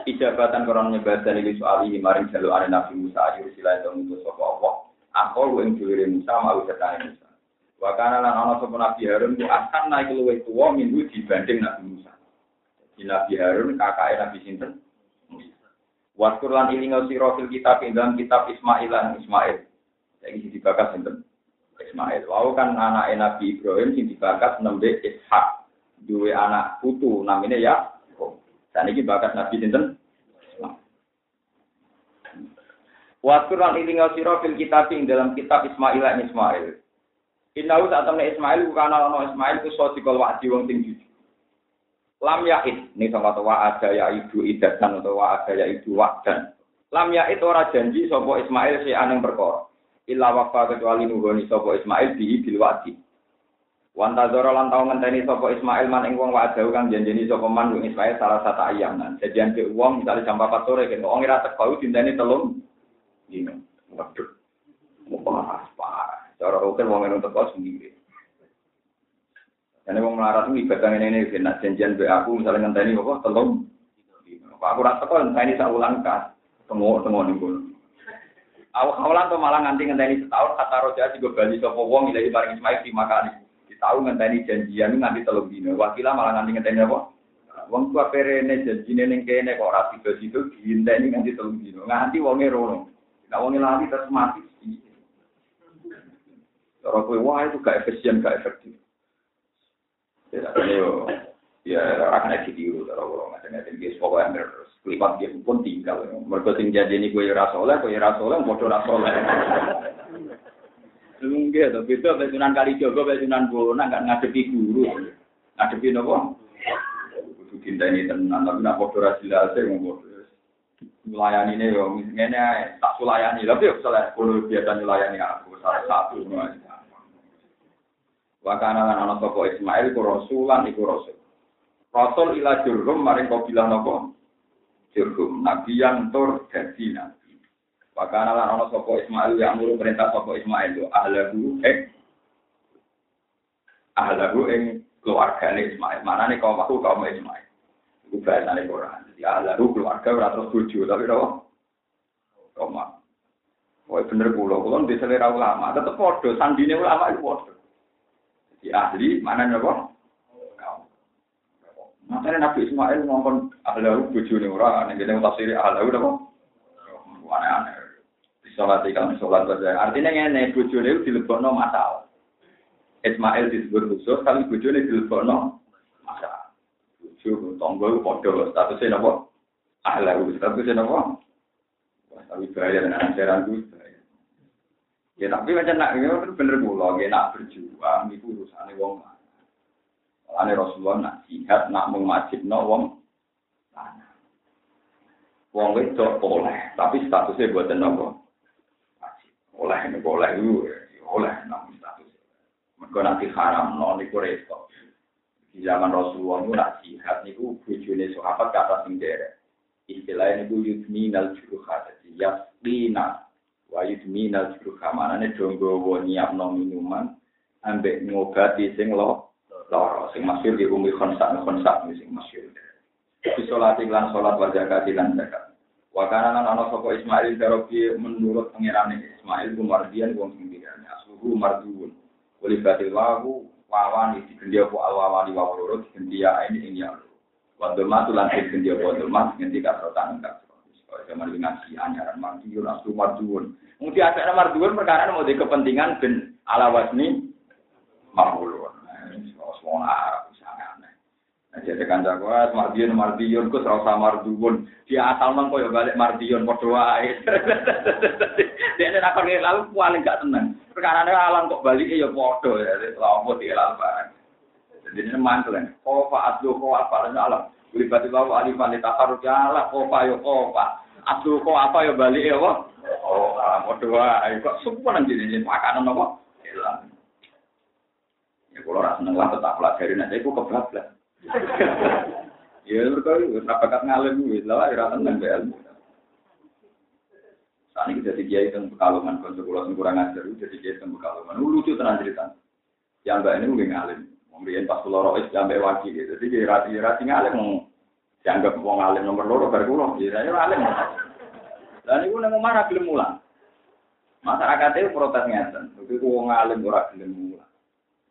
Ijabatan koron nyebatan iki soal iki maring jalukane Nabi Musa ajur sila ngutus sapa Allah. Aqaru ing dhewe Musa mau setane Musa. Wa kana lan ana sapa Nabi Harun ku akan naik luwih tuwa minggu dibanding Nabi Musa. Di Nabi Harun kakake Nabi sinten? Musa. Wa Qur'an ilinga sira fil kitab dalam kitab Ismail lan Ismail. Saiki sing dibakas sinten? Ismail. Wau kan anake Nabi Ibrahim sing dibakas nembe Ishak. Duwe anak putu namine ya dan ini bakat Nabi Sinten. Waturan ilinga siro fil kitab ing dalam kitab Ismail lan Ismail. Inau saat temen Ismail bukanlah orang Ismail tu so cikol wahdi wong tinggi. Lam yait ni sama tua ada ya ibu idatan atau ada ya ibu wadan. Lam yait orang janji sopo Ismail si aneng berkor. Illa wafa kecuali nuhoni sopo Ismail bihi bil wahdi. Wantazoro lan tau ngenteni sapa Ismail man ing wong wadau kang janjeni sapa man wong Ismail salah satu ayam lan jadian ke wong misale jam 4 sore kene wong ora teko dinteni telung dino. Waduh. Mupa apa? Cara roke wong ora teko sendiri. Jane wong melarat iki ibadah ngene iki nek janjian be aku misale ngenteni apa telung dino. Apa aku ora teko ngenteni sak ulang kas tengok-tengok niku. Awak-awak to malah nganti ngenteni setahun kata roja digo bali sapa wong iki bareng Ismail dimakani. Tahu ngenteni janjian nganti telung dino wakila malah nganti ngenteni apa wong kuwi perene janjine ning kene kok ora tiba-tiba diinteni nganti telung dino nganti wonge rono nek wonge lali terus mati cara kowe wae itu gak efisien gak efektif ya lho ya akan ditiru cara wong ngene iki wis pokoke terus kliwat dia pun tinggal mergo sing janjine kowe ora saleh padha ora saleh Lungge to beda pesunan kali jaga pesunan bonak gak ngadepi guru. Ngadepi napa? Kudu dinteni tenan tapi nek padha ra jelasen monggo. Layanine yo ngene ae, tak sulayani. Lha yo salah kulo biasa nyulayani aku salah satu wae. Wa kana ana sapa Ismail ku rasulan iku rasul. Rasul ila Jurhum maring kabilah napa? Jurhum nabi yang tur dadi nabi. Pakana lan ana sapa Ismail yang ngurung perintah sapa Ismail ahlahu ing keluargane Ismail manane kaum aku kaum Ismail iku bahasane Quran dadi ahlahu keluarga ora terus tuju tapi ora kaum wae bener kula bisa selera ulama tetep padha sandine ulama iku padha dadi ahli manane apa kaum manane Nabi Ismail ngomong ahlahu bojone ora ning kene tafsir ahlahu apa aneh-aneh sholat ikan sholat saja. Artinya ngene bojone dilebokno masalah. Ismail disebut khusus tapi bojone dilebokno masalah. Bojo tangga padha statuse napa? Ahlahu statuse napa? Tapi bahaya dengan ajaran itu. Ya tapi pancen nek bener kula nggih nek berjuang niku urusane wong lanang. Alane Rasulullah nak jihad nak mung wajibno wong lanang. Wong wedok oleh tapi statusnya buatan apa? Oleh ini boleh itu, oleh namun statusnya. Mereka nanti haram, no, niku resto. Di zaman Rasulullah itu nak jihad, niku bujune sahabat ke atas sendiri. Istilahnya niku yudminal juruha, jadi yaslina, wa yudminal juruha, maknanya donggowo nyiap no minuman, ambek ngobati sing lo, loro, sing masyur di umi konsak, sing masyur. Sholat iklan sholat wajah kadilan zakat. Wakana ana sapa Ismail darobi menurut pengirane Ismail gumardian wong sing dirane asluhu marduun. Walibatil lahu wawani digendia po alwawani wawurut digendia ini ing ya. Wadamatu lan digendia po wadamah ngendi kaprotan kang. Kaya marwi ngaji anyaran mardiun asluhu marduun. Mung diajak marduun perkara mau kepentingan ben ala wasni marulun. Soalane jadi kanca kowe Mardion Mardion ku ora usah marduun dia asal nang koyo balik Mardion padha wae. Dene nek kok lalu paling gak tenang. Perkarane alam kok balike ya padha ya lha dilawan. Jadi mantelan kofa adlu kofa padha alam. Libat bawu alifan ditakaruk ya lah kofa yo kofa. Adlu kofa apa yo balike apa? Oh, padha wae kok sumpun nang dene makanan apa? elang. Ya kalau rasa nenglah tetap pelajarin aja, aku kebablas. Ya berkali-kali, rapakat ngalim duit lah, rasa nenggal. Saat ini jadi kiai tentang Pekalongan, konsekulasi kurang ajar, jadi kiai tentang Pekalongan. Lucu tenang cerita. Yang mbak ini mungkin ngalim, memberikan pas pelorois sampai wajib. Jadi kira-kira ngalim, dianggap mau ngalim nomor loro berkurang, kira-kira ngalim. Dan itu nemu marah belum ulang. Masyarakat itu protesnya kan, tapi kalau ngalim orang belum ulang.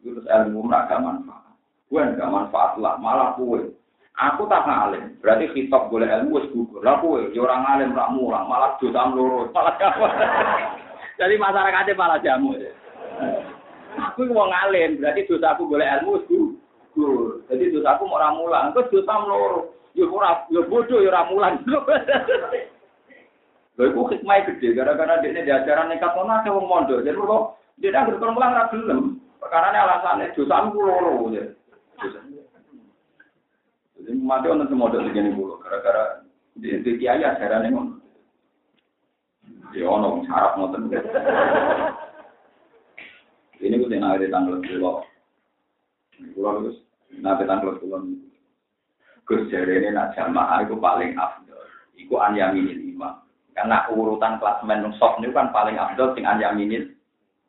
Terus ilmu mereka manfaat, gue nggak manfaat lah, malah gue. Aku tak ngalim, berarti kitab boleh ilmu wis gugur. Lah kowe yo ora ngalim ora murah, malah dosa loro. Jadi masyarakate malah jamu. Aku wong ngalim, berarti dosaku boleh ilmu wis gugur. Jadi dosaku ora mulang, engko dosa loro. Yo ora yo bodho yo ora mulang. Lha iku hikmah gede gara-gara dekne diajaran nekat ana wong mondok. Jadi kok dia ndak ngerti mulang ora gelem. Perkarane alasane dosaku loro. Jadi mati orang semodal begini bulu, gara-gara di kiai ajaran yang orang harap nonton. Ini gue tidak ada tanggal pulau, pulau terus, nape tanggal pulau? Kerjanya nak jamaah, gue paling afdol. Iku anjaminin lima, karena urutan klasemen soft itu kan paling afdol, sing anjaminin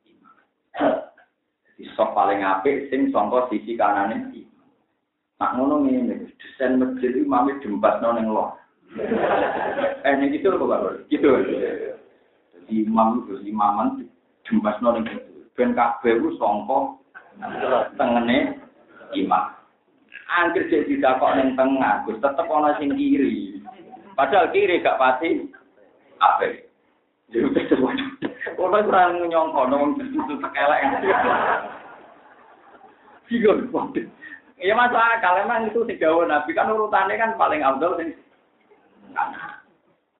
lima. Di soft paling apik, sing songkok sisi kanannya. Nak ngono ngene, desain masjid iki mami dempasno ning lho. Nek iki lho kok, gitu. Dadi imam terus imaman dempasno ning gitu. Ben kabeh ku sangka tengene imam. Angger sik didakok ning tengah, Gus tetep ana sing kiri. Padahal kiri gak pati apik. Yo tetep ora kurang nyongkono tetep elek. Sigur pati. Ya masalah kalau memang itu sejauh Nabi kan urutannya kan paling abdul sih.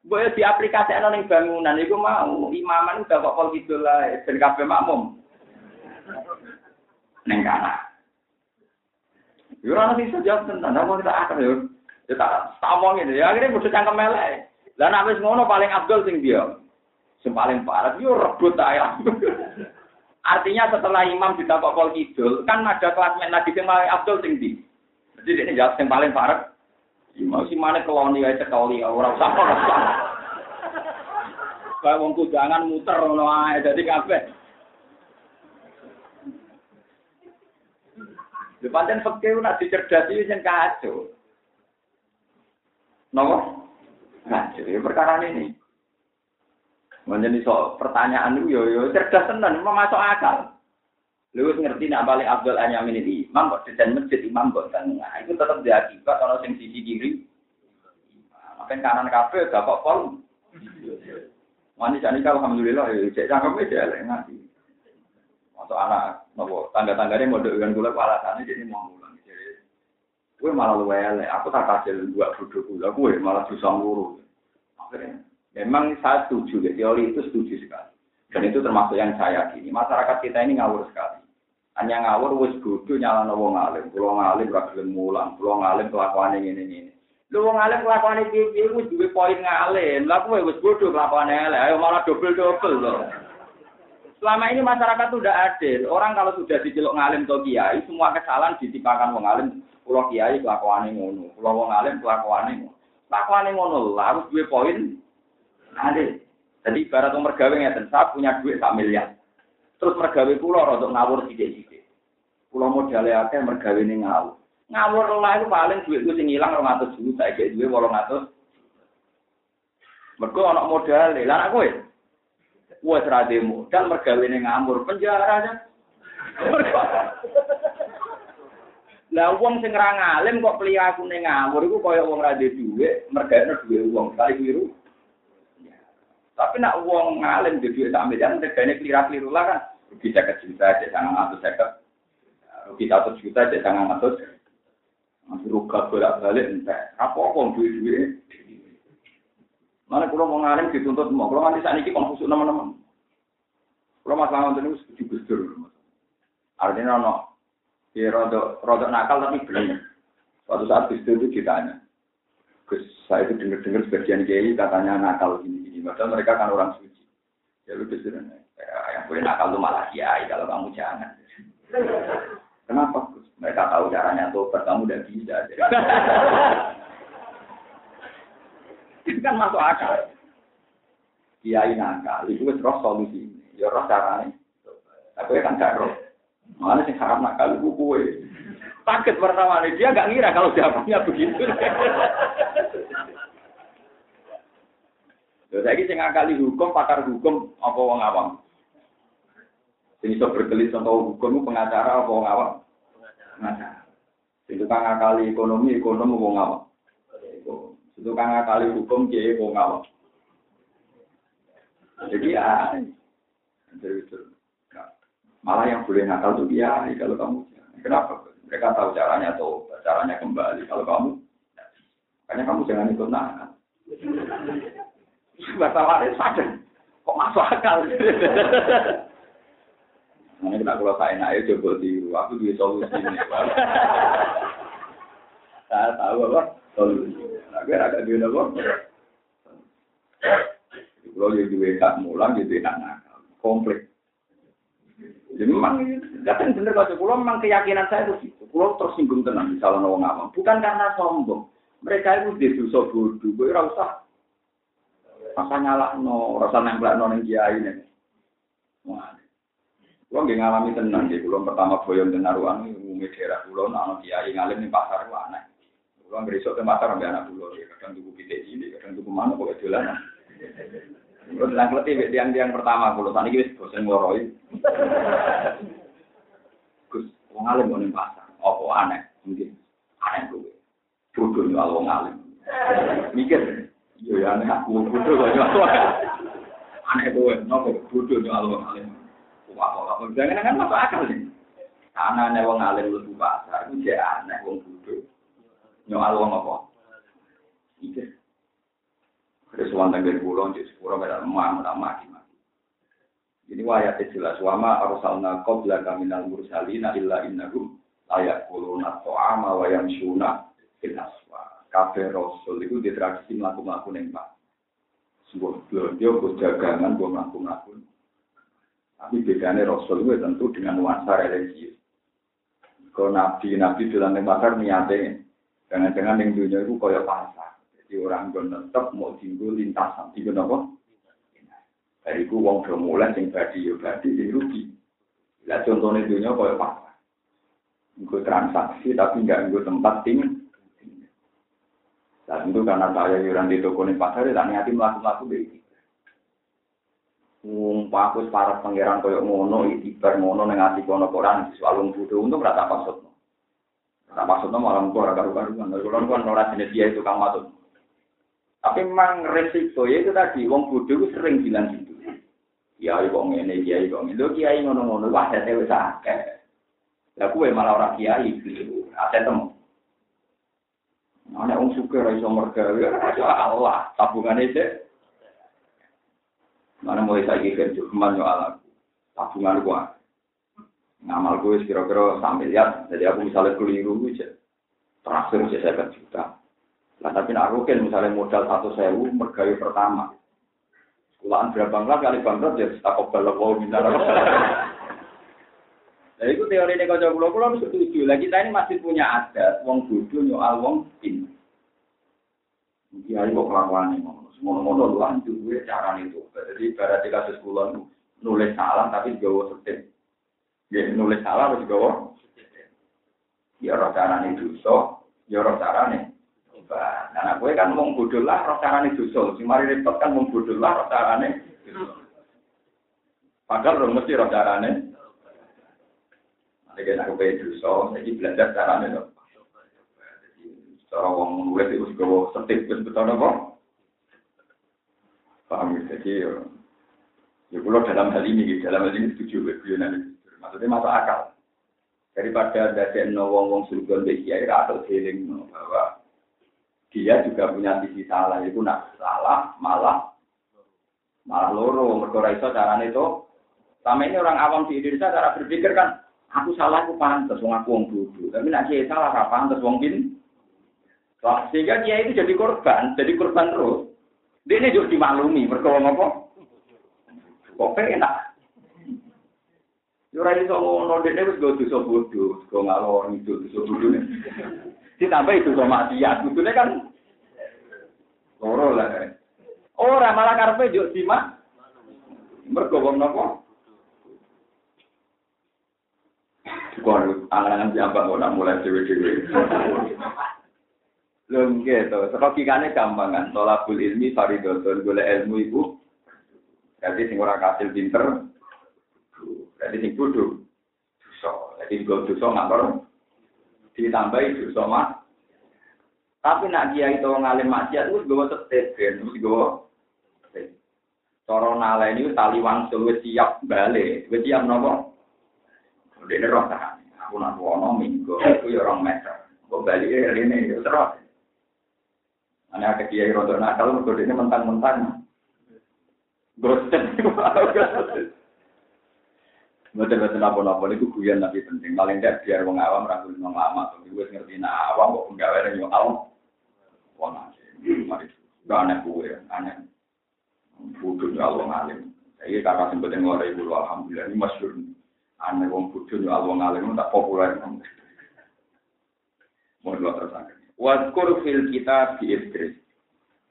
Boleh di aplikasi anoning bangunan itu mau imaman udah kok pol gitulah dan kafe makmum nengkana. Jurang sih sejauh tentang apa kita akan jur kita tamong ini ya akhirnya butuh cangkem melek. Dan habis ngono paling abdul sih dia sempaling parah jur rebut ayam. Artinya setelah imam ditampak kol kidul kan ada kelasmen lagi yang paling abdul sing di. Jadi ini jelas yang paling parah. Imam si mana keloni aja kali orang sama orang. Kayak wong kudangan muter loh jadi kafe. Depanten fakir nak dicerdasi yang kacau. Nomor kacau perkara ini. Menjadi soal pertanyaan itu, yo cerdas tenan, memasuk akal. Lewis ngerti nak balik Abdul Anyamin ini imam, kok desain masjid imam buat tengah. Itu tetap diakibat kalau yang sisi kiri, makan kanan kafe, gak kok pol. Manis anika, alhamdulillah, cek cakap aja lah nanti. Untuk anak, nopo tangga-tangganya mau doyan gula, alasannya jadi mau ulang. Jadi, gue malah luwel, aku tak kasih buat duduk gula, gue malah susah ngurus. Akhirnya. Memang saya setuju, teori itu setuju sekali. Dan itu termasuk yang saya gini. Masyarakat kita ini ngawur sekali. Hanya ngawur, wis bodoh nyalahno wong alim. Wong alim ora gelem mulang, wong alim kelakuane ngene-ngene. Lho wong alim kelakuane piye-piye wis duwe poin ngalim. Lah kowe wis bodoh kelakuane elek, ayo malah dobel-dobel lho. Selama ini masyarakat itu tidak adil. Orang kalau sudah diceluk ngalim atau kiai, semua kesalahan ditimpakan wong alim. Kula kiai kelakuane ngono, kula wong alim kelakuane ngono. Kelakuane ngono lho, harus duwe poin. Ade. Jadi ibarat mergawe ngeten, saya punya duit sak miliar. Terus mergawe kula rodok ngawur sithik-sithik. Kula modale akeh mergawe ning ngawur. Ngawur lha iku paling duitku sing ilang 200 juta, saiki duwe 800. Mergo ana modale. Lah nek kowe wis ra de modal mergawe ning ngawur, penjara. Lah wong sing ra ngalim kok pliyakune ngawur iku kaya wong ra de duit, mergawe duwe wong kali biru. Tapi nak uang ngalim di duit sambil yang tergane keliru-keliru lah kan. Rugi 50 juta, cek tangan atas cek. Rugi 100 juta, cek tangan atas. Masih ruga bolak-balik entah. Apa uang duit-duit? Mana kalau mau ngalim dituntut semua. Kalau nanti saat ini konfusuk teman-teman. Kalau masalah itu juga sedur. Artinya no. Dia rodok nakal tapi bener. Suatu saat sedur itu ditanya. Terus saya itu dengar-dengar sebagian kiai katanya nakal gini-gini. Padahal mereka kan orang suci. Ya lu biasanya. Yang boleh nakal itu malah kiai, kalau kamu jangan. Kenapa? Mereka tahu caranya tobat, kamu udah bisa. Itu kan masuk akal. Kiai nakal, itu terus solusi. Ya roh caranya. Tapi kan gak roh. Malah sih harap nakal itu kue. Paket pertamanya dia gak ngira kalau jawabannya begitu. Terus lagi sing ngakali hukum, pakar hukum apa wong awam. Sing iso berkelit contoh hukum pengacara apa wong awam? Pengacara. Sing tukang ngakali ekonomi, ekonom wong awam. Sing tukang ngakali hukum kiye wong awam. Jadi ya betul. Malah yang boleh ngakal tuh dia kalau kamu. Kenapa? Mereka tahu caranya atau caranya kembali kalau kamu. Makanya kamu jangan ikut nakal. Masalahnya sadar, kok masuk akal? Karena kita kalau saya naik coba tiru, aku juga solusi ini. Saya tahu apa solusi. Tapi agak beda kok. Kalau jadi dekat mulang jadi anak kompleks. Jadi memang, kadang bener kalau pulau memang keyakinan saya itu pulau terus singgung tenang di salah nawang awam. Bukan karena sombong, mereka itu disusul bodoh, boleh usah. Masa nyala no, rasa nembak no yang kiai ini. Wah, pulau gak ngalami tenang deh. Pulau pertama boyong tenaruan, umi daerah pulau nang kiai ngalim di pasar pulau aneh. Pulau berisok di pasar ambil anak pulau, kadang tubuh pitik ini, kadang tubuh mana boleh jualan. Pulau bilang kelihatan tiang-tiang pertama pulau tadi kita bosen ngoroy. Gus, pulau ngalim mau di pasar, oh aneh, mungkin aneh gue. Bodoh nih pulau ngalim, mikir. Iya, aneh aku bodoh aja. Aneh tuh, nopo bodoh yo alon alim. Apa-apa jangan kan masuk akal sih. Ana nek wong alim lu pasar iku jek aneh wong bodoh. Yo alon apa? Iki. Terus wanda ngger bulon di sepuro pada mama-mama iki. Jadi ayat jelas wa ma arsalna qabla kaminal mursalina illa innahum ayakuluna ta'ama wa yamshuna fil aswaq. Kabeh rasul itu diteraksi melaku-melaku yang Pak. Sebuah belanja, perdagangan, buat melaku-melaku. Tapi bedanya rasul itu tentu dengan nuansa religius. Kalau nabi-nabi dalam pasar niatnya, jangan-jangan yang dunia itu kaya pasar. Jadi orang itu tetap mau tinggal lintasan. Itu apa? Dari itu orang bermula yang badi-badi, yang rugi. Lihat contohnya dunia kaya pasar. Nggak transaksi, tapi nggak tempat tinggal. Dan itu karena saya yuran di toko ini pasar, tak niati melaku-laku begini. Pakus para pangeran koyok mono, ibar mono nengati kono koran, soalung budo untuk rata maksudnya. Rata maksudnya malam koran karu-karuan, kalau koran orang jenis dia itu kamu tuh. Tapi memang resiko ya itu tadi, wong budo sering bilang gitu. Kiai kok ngene, kiai kok ngene, kiai ngono-ngono, aset wis akeh. Lah kuwe malah ora kiai, aset temu. Anak orang suka rai somor kerja, Allah tabungan itu. Mana mulai saya kerja cuma nyoal tabungan gua. Ngamal gua kira-kira 1 miliar, jadi aku misalnya keliru gua je. Terakhir je saya berjuta. Lah tapi nak rugen misalnya modal 100.000 mergayu pertama. Sekolahan berapa bangla kali bangla dia takut balalau minta. Jadi itu teori ini kalau jauh-jauh itu setuju. Lagi kita ini masih punya adat. Wong bodoh nyoal wong pinter. Iya, ini kok kelakuan ini. Semua-semua lanjut. Gue cara itu. Jadi ibarat di kasus bulan nulis salah tapi digawa setim. Ya, nulis salah tapi digawa setim. Ya, roh cara ini dosa. Ya, roh cara ini. Karena gue kan wong bodoh lah roh cara ini dosa. Mari repot kan wong bodoh lah roh cara ini. Padahal roh mesti roh cara ini. Saya nak kembali dosa, jadi belajar cara ni loh. Cara orang mulai itu juga setiap betul apa? Faham jadi, ya kalau dalam hal ini setuju berjuangan itu. Maksudnya masuk akal. Daripada dari nawang-nawang surga berkiai atau seling bahwa dia juga punya sisi salah, itu nak salah malah loro merkorai so cara ni tu. Sama ini orang awam di Indonesia cara berpikir kan. Aku salah, aku pantas, aku orang bodoh. Tapi nak dia salah, aku pantas, orang pinter. Sehingga dia itu jadi korban terus. Dia ini juga dimaklumi, berkata-kata. Kok enak? Ora iso ngono dene wis go dosa bodho, go ngalor ngidul dosa bodhone. Ditambah itu sama dia, kudune kan loro lah. Ora malah karepe njuk simak. Mergo wong napa? Kuwi alangan diambak ora mulai dhewe-dhewe. Lho nggih to, sakokane gampang kan, tolabul ilmi faridhatun, golek ilmu iku. Dadi sing ora kasil pinter. Jadi sing bodho dosa, jadi dosa ngalor ditambahi dosa mak. Tapi nak dia itu ngalim maksiat wis gowo tetep ben wis gowo. Cara naleni tali wangsul wis siap bali, wis siap nopo? Dene roh tahan. Aku nak ono minggu aku yo 2 meter. Mbok bali rene yo terus. Ana kekiai rodo nakal mergo dene mentang-mentang. Groset. Mboten napa-napa niku guyon tapi penting. Paling ndak biar wong awam ra kudu ngelama, wis ngerti nek awam kok penggawe yo awam. Wong asli, mari. Ana kuwi, ana. Butuh wong alim. Saiki kakak sing penting ora ibu alhamdulillah ini masyhur. Ana wong butuh yo wong alim tak populer. Modal tersangka. Wadkur fil kitab bi Idris.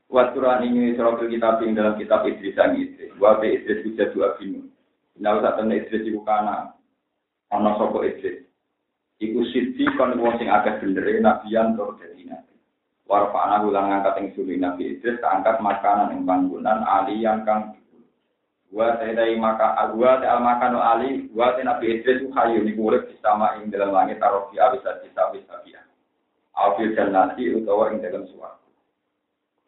Wadkuran ini surah kitab ing dalam kitab Idris sang Idris. Wa bi Idris bisa dua film. Lalu tak temen Idris iku kana, ana sapa Idris. Iku siji kon wong sing agak bener nabiyan tur dadi nabi. Warfa'na ulang ngangkat ing suri nabi Idris angkat makanan ing panggonan Ali yang kang wa ta'ai maka agwa ta'al makanu Ali wa nabi Idris hayun iku urip disama ing dalam langit tarofi abisa disabis abia. Afil jannati utawa ing dalam swarga.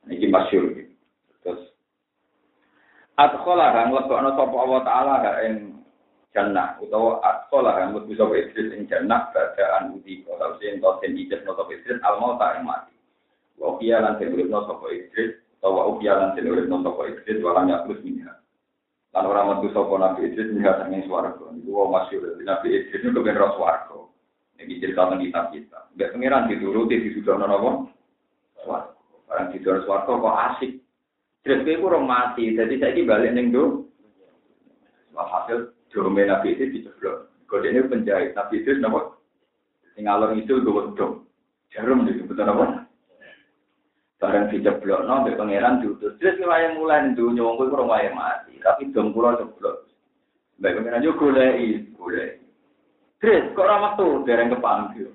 Niki masyhur iki. Terus Adkholarang lebokno sapa Allah Ta'ala ing jannah utawa adkholarang mlebu sapa Idris ing jannah badaan uti kala sing ten Idris sapa Idris almauta ing mati. Wa qiyalan tenurno sapa Idris utawa qiyalan tenurno sapa Idris walanya plus minha. Lan ora metu sapa Nabi Idris minha ing swarga. Niku wa masyhur Nabi Idris niku ben ro swarga. Niki cerita nang kitab-kitab. Nek pengeran dituruti disudono napa? Swarga. Barang disudono swarga kok asik. Jadi kurang mati, jadi saya balik neng do. Hasil domain nabi itu diceblok. Kode ini penjahit nabi itu nampak. Tinggalor itu gowodong. Jarum juga betul nampak. Barang diceblok, nabi pangeran diutus. Terus mulai mulan do nyongkul kurang mulai mati, tapi dom kurang ceblok. Baik pangeran juga gulai. Terus kok ramah tu dereng kepanggil.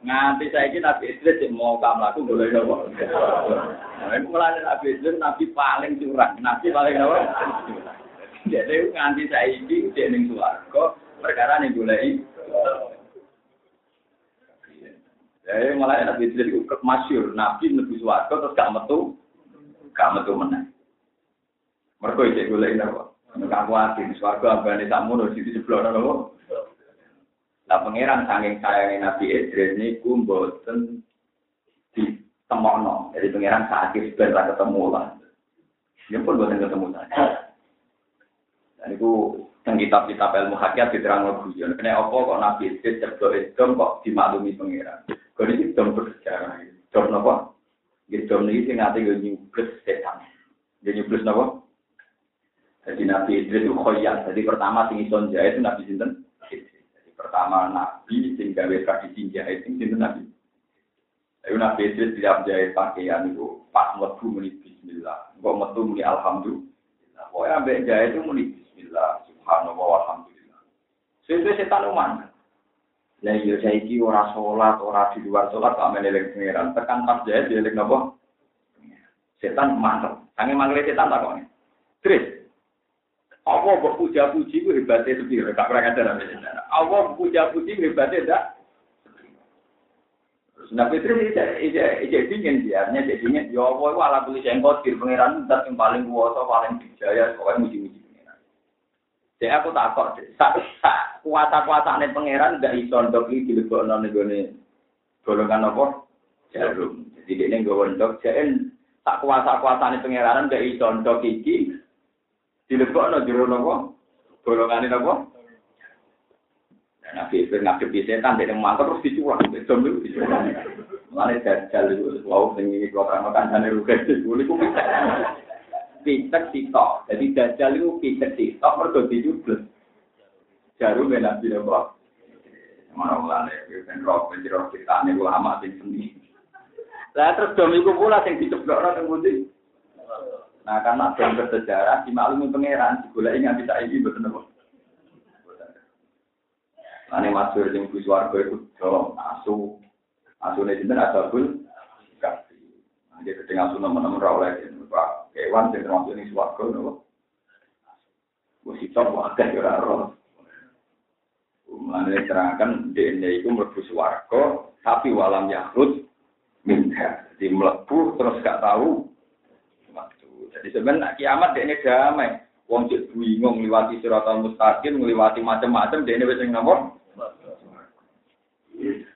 Nganti saiki Nabi Idris sing mau kamlaku golek napa. Nek mulane Nabi Idris nabi paling curang, nabi paling napa. Dene nganti saiki dhek ning swarga perkara ning goleki. Ya mulane Nabi Idris iku masyhur nabi mlebu swarga terus gak metu meneh. Mergo iki goleki napa. Nek aku ati ning swarga ambane sakmono siji jeblono napa. Lah pangeran saking sayange Nabi Idris niku mboten ditemokno. Jadi pangeran sakit ben ra ketemu lah. Nipun mboten ketemu ta. Lah niku teng kitab-kitab ilmu hakikat diterangno guyon. Nek apa kok Nabi Idris cedhok edom kok dimaklumi pangeran. Kene iki dom bersejarah. Dom napa? Nggih dom niki sing ate yo nyubles setan. Yo nyubles napa? Jadi Nabi Idris khoyat. Jadi pertama sing iso jahit itu Nabi sinten? Pertama nabi sing gawe tradisi jahit sing sinten nabi. Ayo nabi Idris tidak jahit pakaian niku pas metu muni bismillah. Engko metu muni alhamdulillah. Kok ambek jahit itu muni bismillah subhanallah walhamdulillah. Sesuk setan uman. Lah yo saiki ora salat, ora di luar salat kok amene eling pengeran. Tekan pas jahit dieling napa? Setan mantep. Sange mangkel setan takone. Terus Allah berpuja-puji ku hebatnya sendiri, tak pernah ada dalam sejarah. Allah berpuja-puji hebatnya tak. Terus Nabi Idris ijek dingin biarnya, ijek dingin. Ya Allah itu ala tulis yang kodir, pengeran itu yang paling kuasa, paling bijaya, pokoknya muji-muji pengeran. Jadi aku takut, kuasa-kuasanya pengeran tidak bisa untuk ini dilebokkan dengan golongan apa? Jarum. Jadi dia ini golongan, jadi tak kuasa-kuasanya pengeran tidak bisa untuk ini dilebokno jero napa golongane napa dan nabi ben ngadepi setan dene mangkat terus dicuwak dom niku dicuwak male dajal niku wau sing iki kok ana kancane rugi niku pitek sitok. Jadi Dajjal itu pitek sitok mergo dijubel. Jarum ben Nabi Allah. Marolane ben roh ben roh kitane ulama sing seni. Lah terus dom iku pula sing diceblokno teng pundi? Nah karena ben bersejarah dimaklumi pangeran digoleki nganti saiki mboten apa. Ane matur sing kuwi swarga iku dolong asu. Asune dinten asabul kafi. Nek ketengah sunan menawa ora oleh Pak kewan sing termasuk ning swarga napa. Wis sitok wae ora ora. Mulane terangkan dene iku mlebu swarga tapi walam yahrud minha. Di mlebu terus gak tahu waktu. Jadi sebenarnya kiamat dene damai. Wong cek bingung liwati siratal mustaqim, ngliwati macam-macam dene wis ning nomor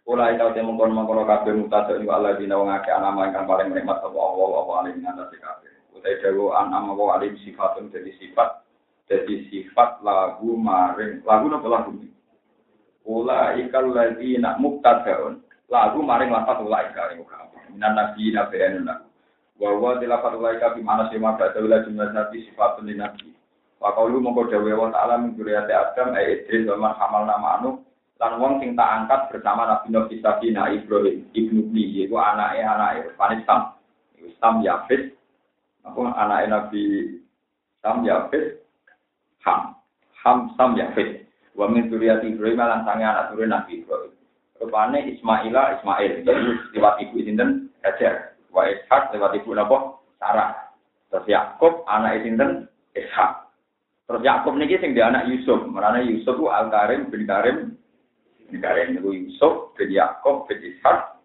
Ola ida temu kon mangkoro kabeh mutato ing Allah dina wong akeh alama ingkang paling nikmat sapa Allah wa alim ngatasi kabeh. Utai dewa anama wa alim sifatun dadi sifat lagu maring lagu napa lagu. Ola ikal ladina muktadaun lagu maring lafaz ola ikal ing kabeh. Minan nabi nabiyan lagu. Wa wa dilafaz ola ikal bi mana sema badal jumlah nabi sifatun linabi. Wa qaulu mangko dewa ta'ala min duriyati Adam ay Idris wa man hamalna ma'anu lan wong sing tak angkat bersama Nabi Nuh Isabina Ibrahim ibnu Nuh iku anake Panisam iku Sam Yafid apa anake Nabi Sam Yafid Ham Sam Yafid wa min dzurriyyati Ibrahim lan sange anak turune Nabi Ibrahim rupane Ismail lewat ibu sinten Hajar wa Ishak lewat ibu napa Sarah terus Yakub anake sinten Ishak terus Yakub niki sing dia anak Yusuf marane Yusuf ku Al-Karim bin Karim Dikaren niku Yusuf, bin Yakub, bin Ishak,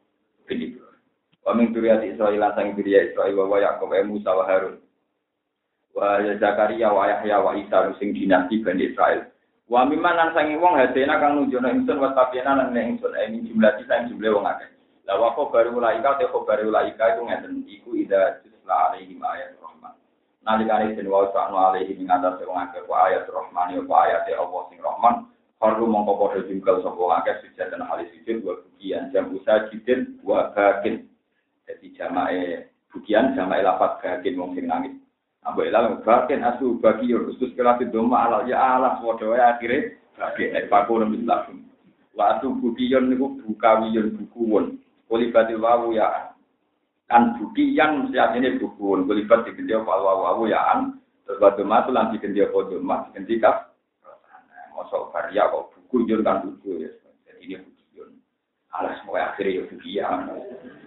bin Ibrahim. Wa min dzurriyyati Israil sang dzurriyyah Israil wa Yakub wa Musa wa Harun. Wa Zakaria wa Yahya wa Isa sing dinasti Bani Israil. Wa mimman lan sange wong hadena kang nunjukna ingsun wa tabiana lan nek ingsun ing jumlah sing jumlah wong akeh. La wa qabaru malaika te qabaru malaika iku ngeten iku ida tisla alaihi ayat rahman. Nalikane den wa sa'nu alaihi ing ngatas wong akeh wa ayat rahman ya wa ayat Allah sing rahman. Harum mongko padha jungkel sapa akeh sujatan halis sujud wa bukian jam usaha jidin wa bakin. Dadi jamae bukian jamae lafaz bakin wong sing nangis. Ambo elal bakin asu bagi yo Kristus kelati doma ala ya Allah padha wae akhire bakin pakone mislahum. Wa asu bukian niku bukawiyon bukuwon. Kulibati wawu ya an bukian mesti ajene bukuwon. Kulibati gendio wawu ya an terus badoma lan gendio padha mas gendio masuk karya kok buku jur kan buku ya jadi ini buku jur alas mau akhirnya buku ya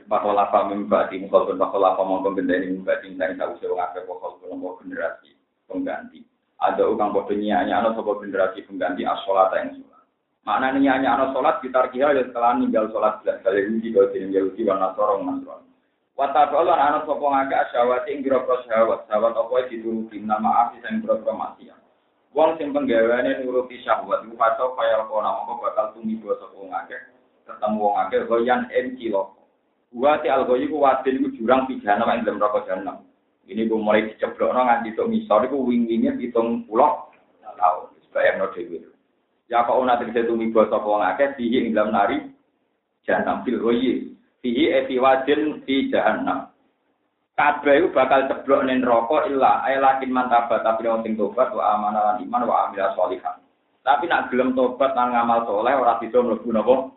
bakal apa membati mukol bakal apa mau pembendani membati tentang tahu seorang apa bakal kelompok generasi pengganti ada orang bodohnya hanya anak sebuah generasi pengganti asolat yang sholat maknanya hanya anak sholat kita kira ya setelah ninggal sholat tidak boleh rugi kalau tidak rugi warna sorong masron watabolan anak sebuah agak syawat yang birokros syawat apa diturutin nama artis yang birokrasi wong sing penggaweane nuruti syahwat iku pato kaya apa mongko bakal tumiba saka wong akeh ketemu wong akeh goyan encilo buati algoyi ku wadin iku jurang pidana wae ndem neraka jahanam ini ku mulai diceblokno nganti tok ngisor iku wing-winge 70 taun wis bayangno dhewe ya kok ana tegese tumiba saka wong akeh dihi ing dalam nari jahanam fil goyi fihi fi wadin fi jahanam kabeh iku bakal ceblok ning neraka illa lakin mantaba tapi wong sing tobat wa amanah lan iman wa amila sholihan. Tapi nak gelem tobat lan ngamal saleh ora bisa mlebu napa?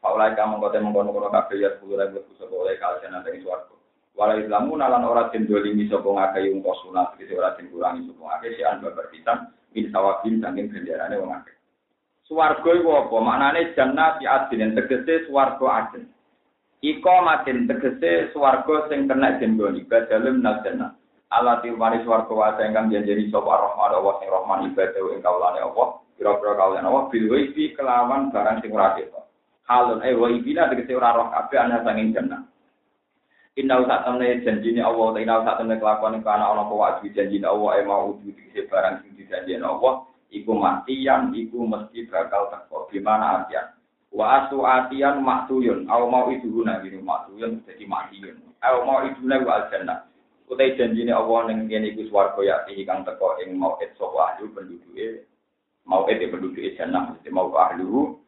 Paulai ka mongko temu kono kabeh ya kulo mlebu sapa oleh kaljenane ing swarga. Wala islamu lan ora den dolimi sapa ngakeh wong sunat iki ora den kurangi sapa ngakeh sian babar pisan min sawabin saking ganjarane wong akeh. Swarga iku apa? Maknane jannati adin tegese swarga adin. Iko matin tegese swarga sing kena jendoni badalem nasana alati waris swarga wae ingkang janjeni sapa rahman Allah sing rahman ibadah ing kaulane Allah kira-kira kaulane Allah bilwi fi kelawan barang sing ora ketok halun wa ibina tegese ora roh kabeh ana sanging jeneng inau sak temne janjine Allah inau sak temne kelakuane kana ana apa wae janjine Allah e mau digese barang sing dijanjeni Allah iku mati yang iku mesti bakal teko gimana artinya wa asu atian maktuyun aw mau iduna gini maktuyun dadi maktuyun aw mau iduna wa aljanna utai janjine Allah ning kene iku swarga yakti kang teko ing mauid sapa ahli penduduke mauid e penduduke jannah mesti mau ahluhu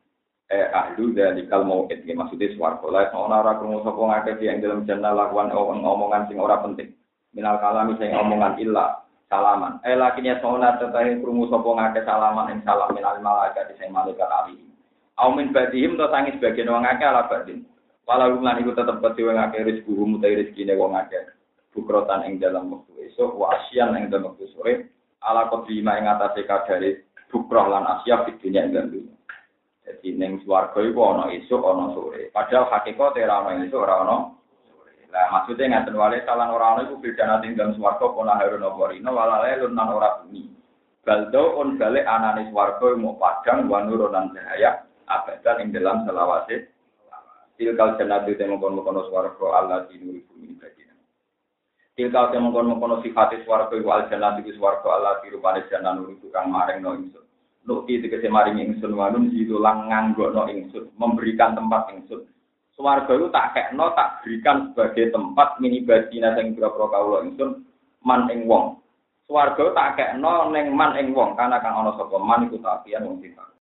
ahlu dalikal mauid iki maksude swarga lan ora krungu sapa ngakeh ing dalem jannah lawan omongan sing ora penting minal kalami sing omongan illa salaman lakinnya sauna tetahe krungu sapa ngake salaman ing salam minal malaikat sing malaikat ali aumin badihim to sangis bagian wong akeh ala badin walau lan iku tetep peti wong akeh rezeki guru mutai rezekine wong akeh bukrotan ing dalam wektu esuk wa asyan ing dalam wektu sore ala qadima ing atase kadare bukroh lan asyaf didunya ing dunya. Jadi ning swarga iku ana esuk ana sore. Padahal hakikate ora ana esuk ora ana sore. Lah maksude ngaten wae salan ora ana iku bedane ing dalem swarga ana harono warina walalae lan ora bumi. Baldo on gale anane swarga mau padang wanuro lan cahaya abadan ing dalam selawase. Tilkal janatu temu kono swarga Allah dinuri bumi badina. Tilkal temu kono sifate swarga iku al janatu iku swarga Allah dirupane jananu tukang marengno ingsun. Nuki tegese maring ingsun wanun sidulang nganggokno ingsun, memberikan tempat ingsun. Swarga iku tak kekno, tak berikan sebagai tempat minibadina sing boro-boro kawula ingsun man ing wong. Swarga tak kekno ning man ing wong, kana kang ana sapa man iku tapian wong sifat.